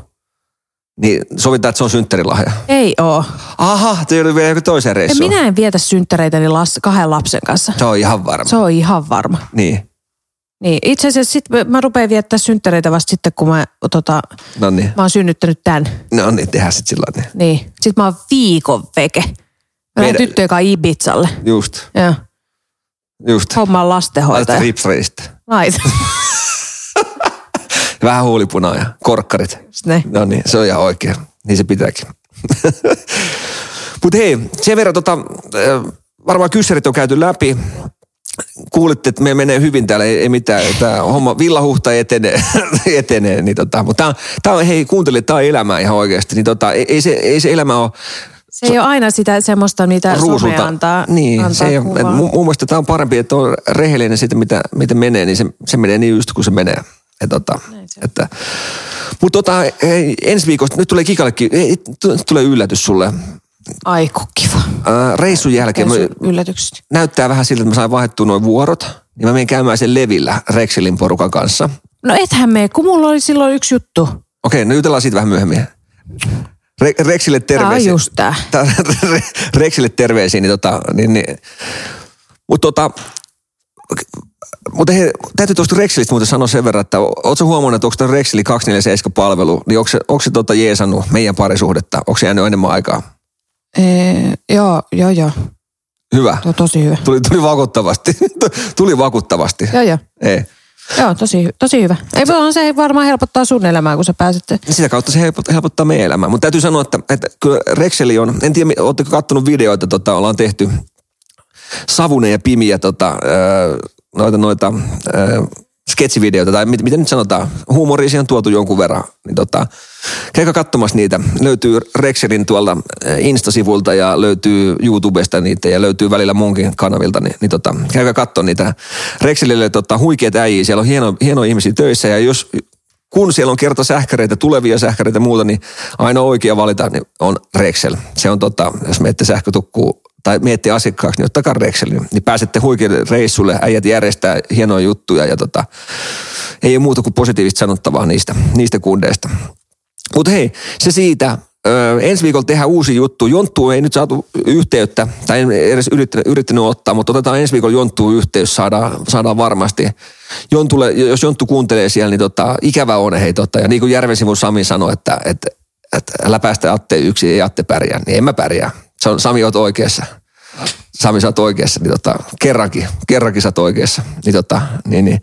niin sovitaan, että se on synttärilahja. Ei oo. Aha, te oli vielä joku toiseen reissuun. Ja minä en vietä synttäreitäni las, kahden lapsen kanssa. Se on ihan varma. Se on ihan varma. Niin. Niin, itse asiassa sit mä rupean viettää synttäreitä vasta sitten, kun mä, tota, Noniin. mä oon synnyttänyt tän. No niin, tehdään sit sillä lailla. Niin. niin. Sit mä oon viikon veke. Mä oon tyttö, joka Ibizalle. Just. Joo. Just. Hommaan lastenhoitaja. Laita ripsreistä. Laita. Vähän huulipunaa ja korkkarit. No niin, se on ihan oikein. Niin se pitääkin. Mut hei, sen verran tota, varmaan kyssärit on käyty läpi. Kuulitte, että me menee hyvin täällä, ei mitään, tämä homma villahuhta etenee, etenee niin tota, mutta tämä on, hei kuuntele, tämä on elämää ihan oikeasti, niin tota, ei, ei, se, ei se elämä ole... Se ei ole aina sitä semmoista, mitä some antaa, niin, antaa se ei ole, et, mun, mun mielestä tämä on parempi, että on rehellinen siitä, mitä, mitä menee, niin se, se menee niin just kuin se menee. Tota, että, mutta tota, ensi viikosta, nyt tulee Kikallekin, tulee yllätys sulle. Ai kun kiva. Äh, reissun jälkeen yllätykset. Näyttää vähän siltä, että mä sain vaihdettua nuo vuorot. Niin mä menen käymään sen Levillä Rexelin porukan kanssa. No ethän mene, kun mulla oli silloin yksi juttu. Okei, okay, no jutellaan siitä vähän myöhemmin. Re- Rexille terveisiä. Tää on just tää. tää Rexille terveisiä, niin tota... Niin, niin. Mutta tota... Mutta he, täytyy tuosta Rexelistä muuten sanoa sen verran, että ootko huomannut, että onko tämä Rexeli kaksikymmentäneljä seitsemän-palvelu, niin onko se, onko se tota jeesannut meidän parisuhdetta? Onko se jäänyt enemmän aikaa? Ee, joo, joo, joo. Hyvä. Tuo tosi hyvä. Tuli, tuli vakuuttavasti. Tuli vakuuttavasti. Joo, joo. Ei. Joo, tosi, tosi hyvä. Ei, se varmaan helpottaa sun elämää, kun sä pääset. Sitä kautta se helpottaa meidän elämää. Mutta täytyy sanoa, että, että kyllä Rexeli on, en tiedä, ootteko kattonut videoita, tota, ollaan tehty Savunen ja Pimiä tota, noita, noita sketsivideoita, tai mit, mitä nyt sanotaan, huumoria siihen on tuotu jonkun verran, niin tota, käykää katsomassa niitä. Löytyy Rexelin tuolta Insta-sivulta ja löytyy YouTubesta niitä ja löytyy välillä munkin kanavilta, niin, niin tota, käykää katsomaan niitä. Rexelille tota, huikeat äijii, siellä on hieno, hienoja ihmisiä töissä, ja jos, kun siellä on kerta sähkäreitä, tulevia sähkäreitä ja muuta, niin ainoa oikea valita niin on Rexel. Se on tota, jos miette sähkötukkuu, tai miettii asiakkaaksi, niin ottakaa Rexelin. Niin pääsette huikeille reissulle, äijät järjestää hienoja juttuja ja tota, ei muuta kuin positiivista sanottavaa niistä, niistä kundeista. Mutta hei, se siitä. Ö, ensi viikolla tehdään uusi juttu. Jonttuun ei nyt saatu yhteyttä, tai en edes yrittänyt, yrittänyt ottaa, mutta otetaan ensi viikolla Jonttuun yhteys, saadaan, saadaan varmasti. Jonttulle, jos Jonttu kuuntelee siellä, niin tota, ikävä on hei. Tota, ja niin kuin Järven sivun Sami sanoi, että, että, että älä päästä Atte yksi, ei Atte pärjää, niin en mä pärjää. Sami, oot oikeassa. Sami, sä oot oikeassa. Niin tota, kerrankin, kerrankin sä oot oikeassa. Niin tota, niin, niin.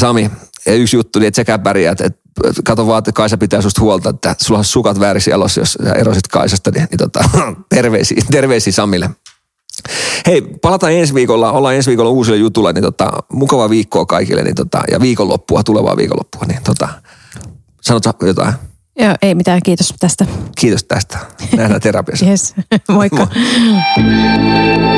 Sami, yksi juttu, niin et säkään pärjää. Kato vaan, että Kaisa pitää susta huolta, että sulla on sukat väärissä jalossa, jos sä erosit Kaisasta. Niin, niin tota, terveisiä, terveisiä Samille. Hei, palataan ensi viikolla. Ollaan ensi viikolla uusilla jutulla. Niin tota, mukavaa viikkoa kaikille. Niin tota, ja viikonloppua, tulevaa viikonloppua. Niin tota, sanot jotain. Joo, ei mitään. Kiitos tästä. Kiitos tästä. Nähdään terapiassa. Yes, moikka. Moi.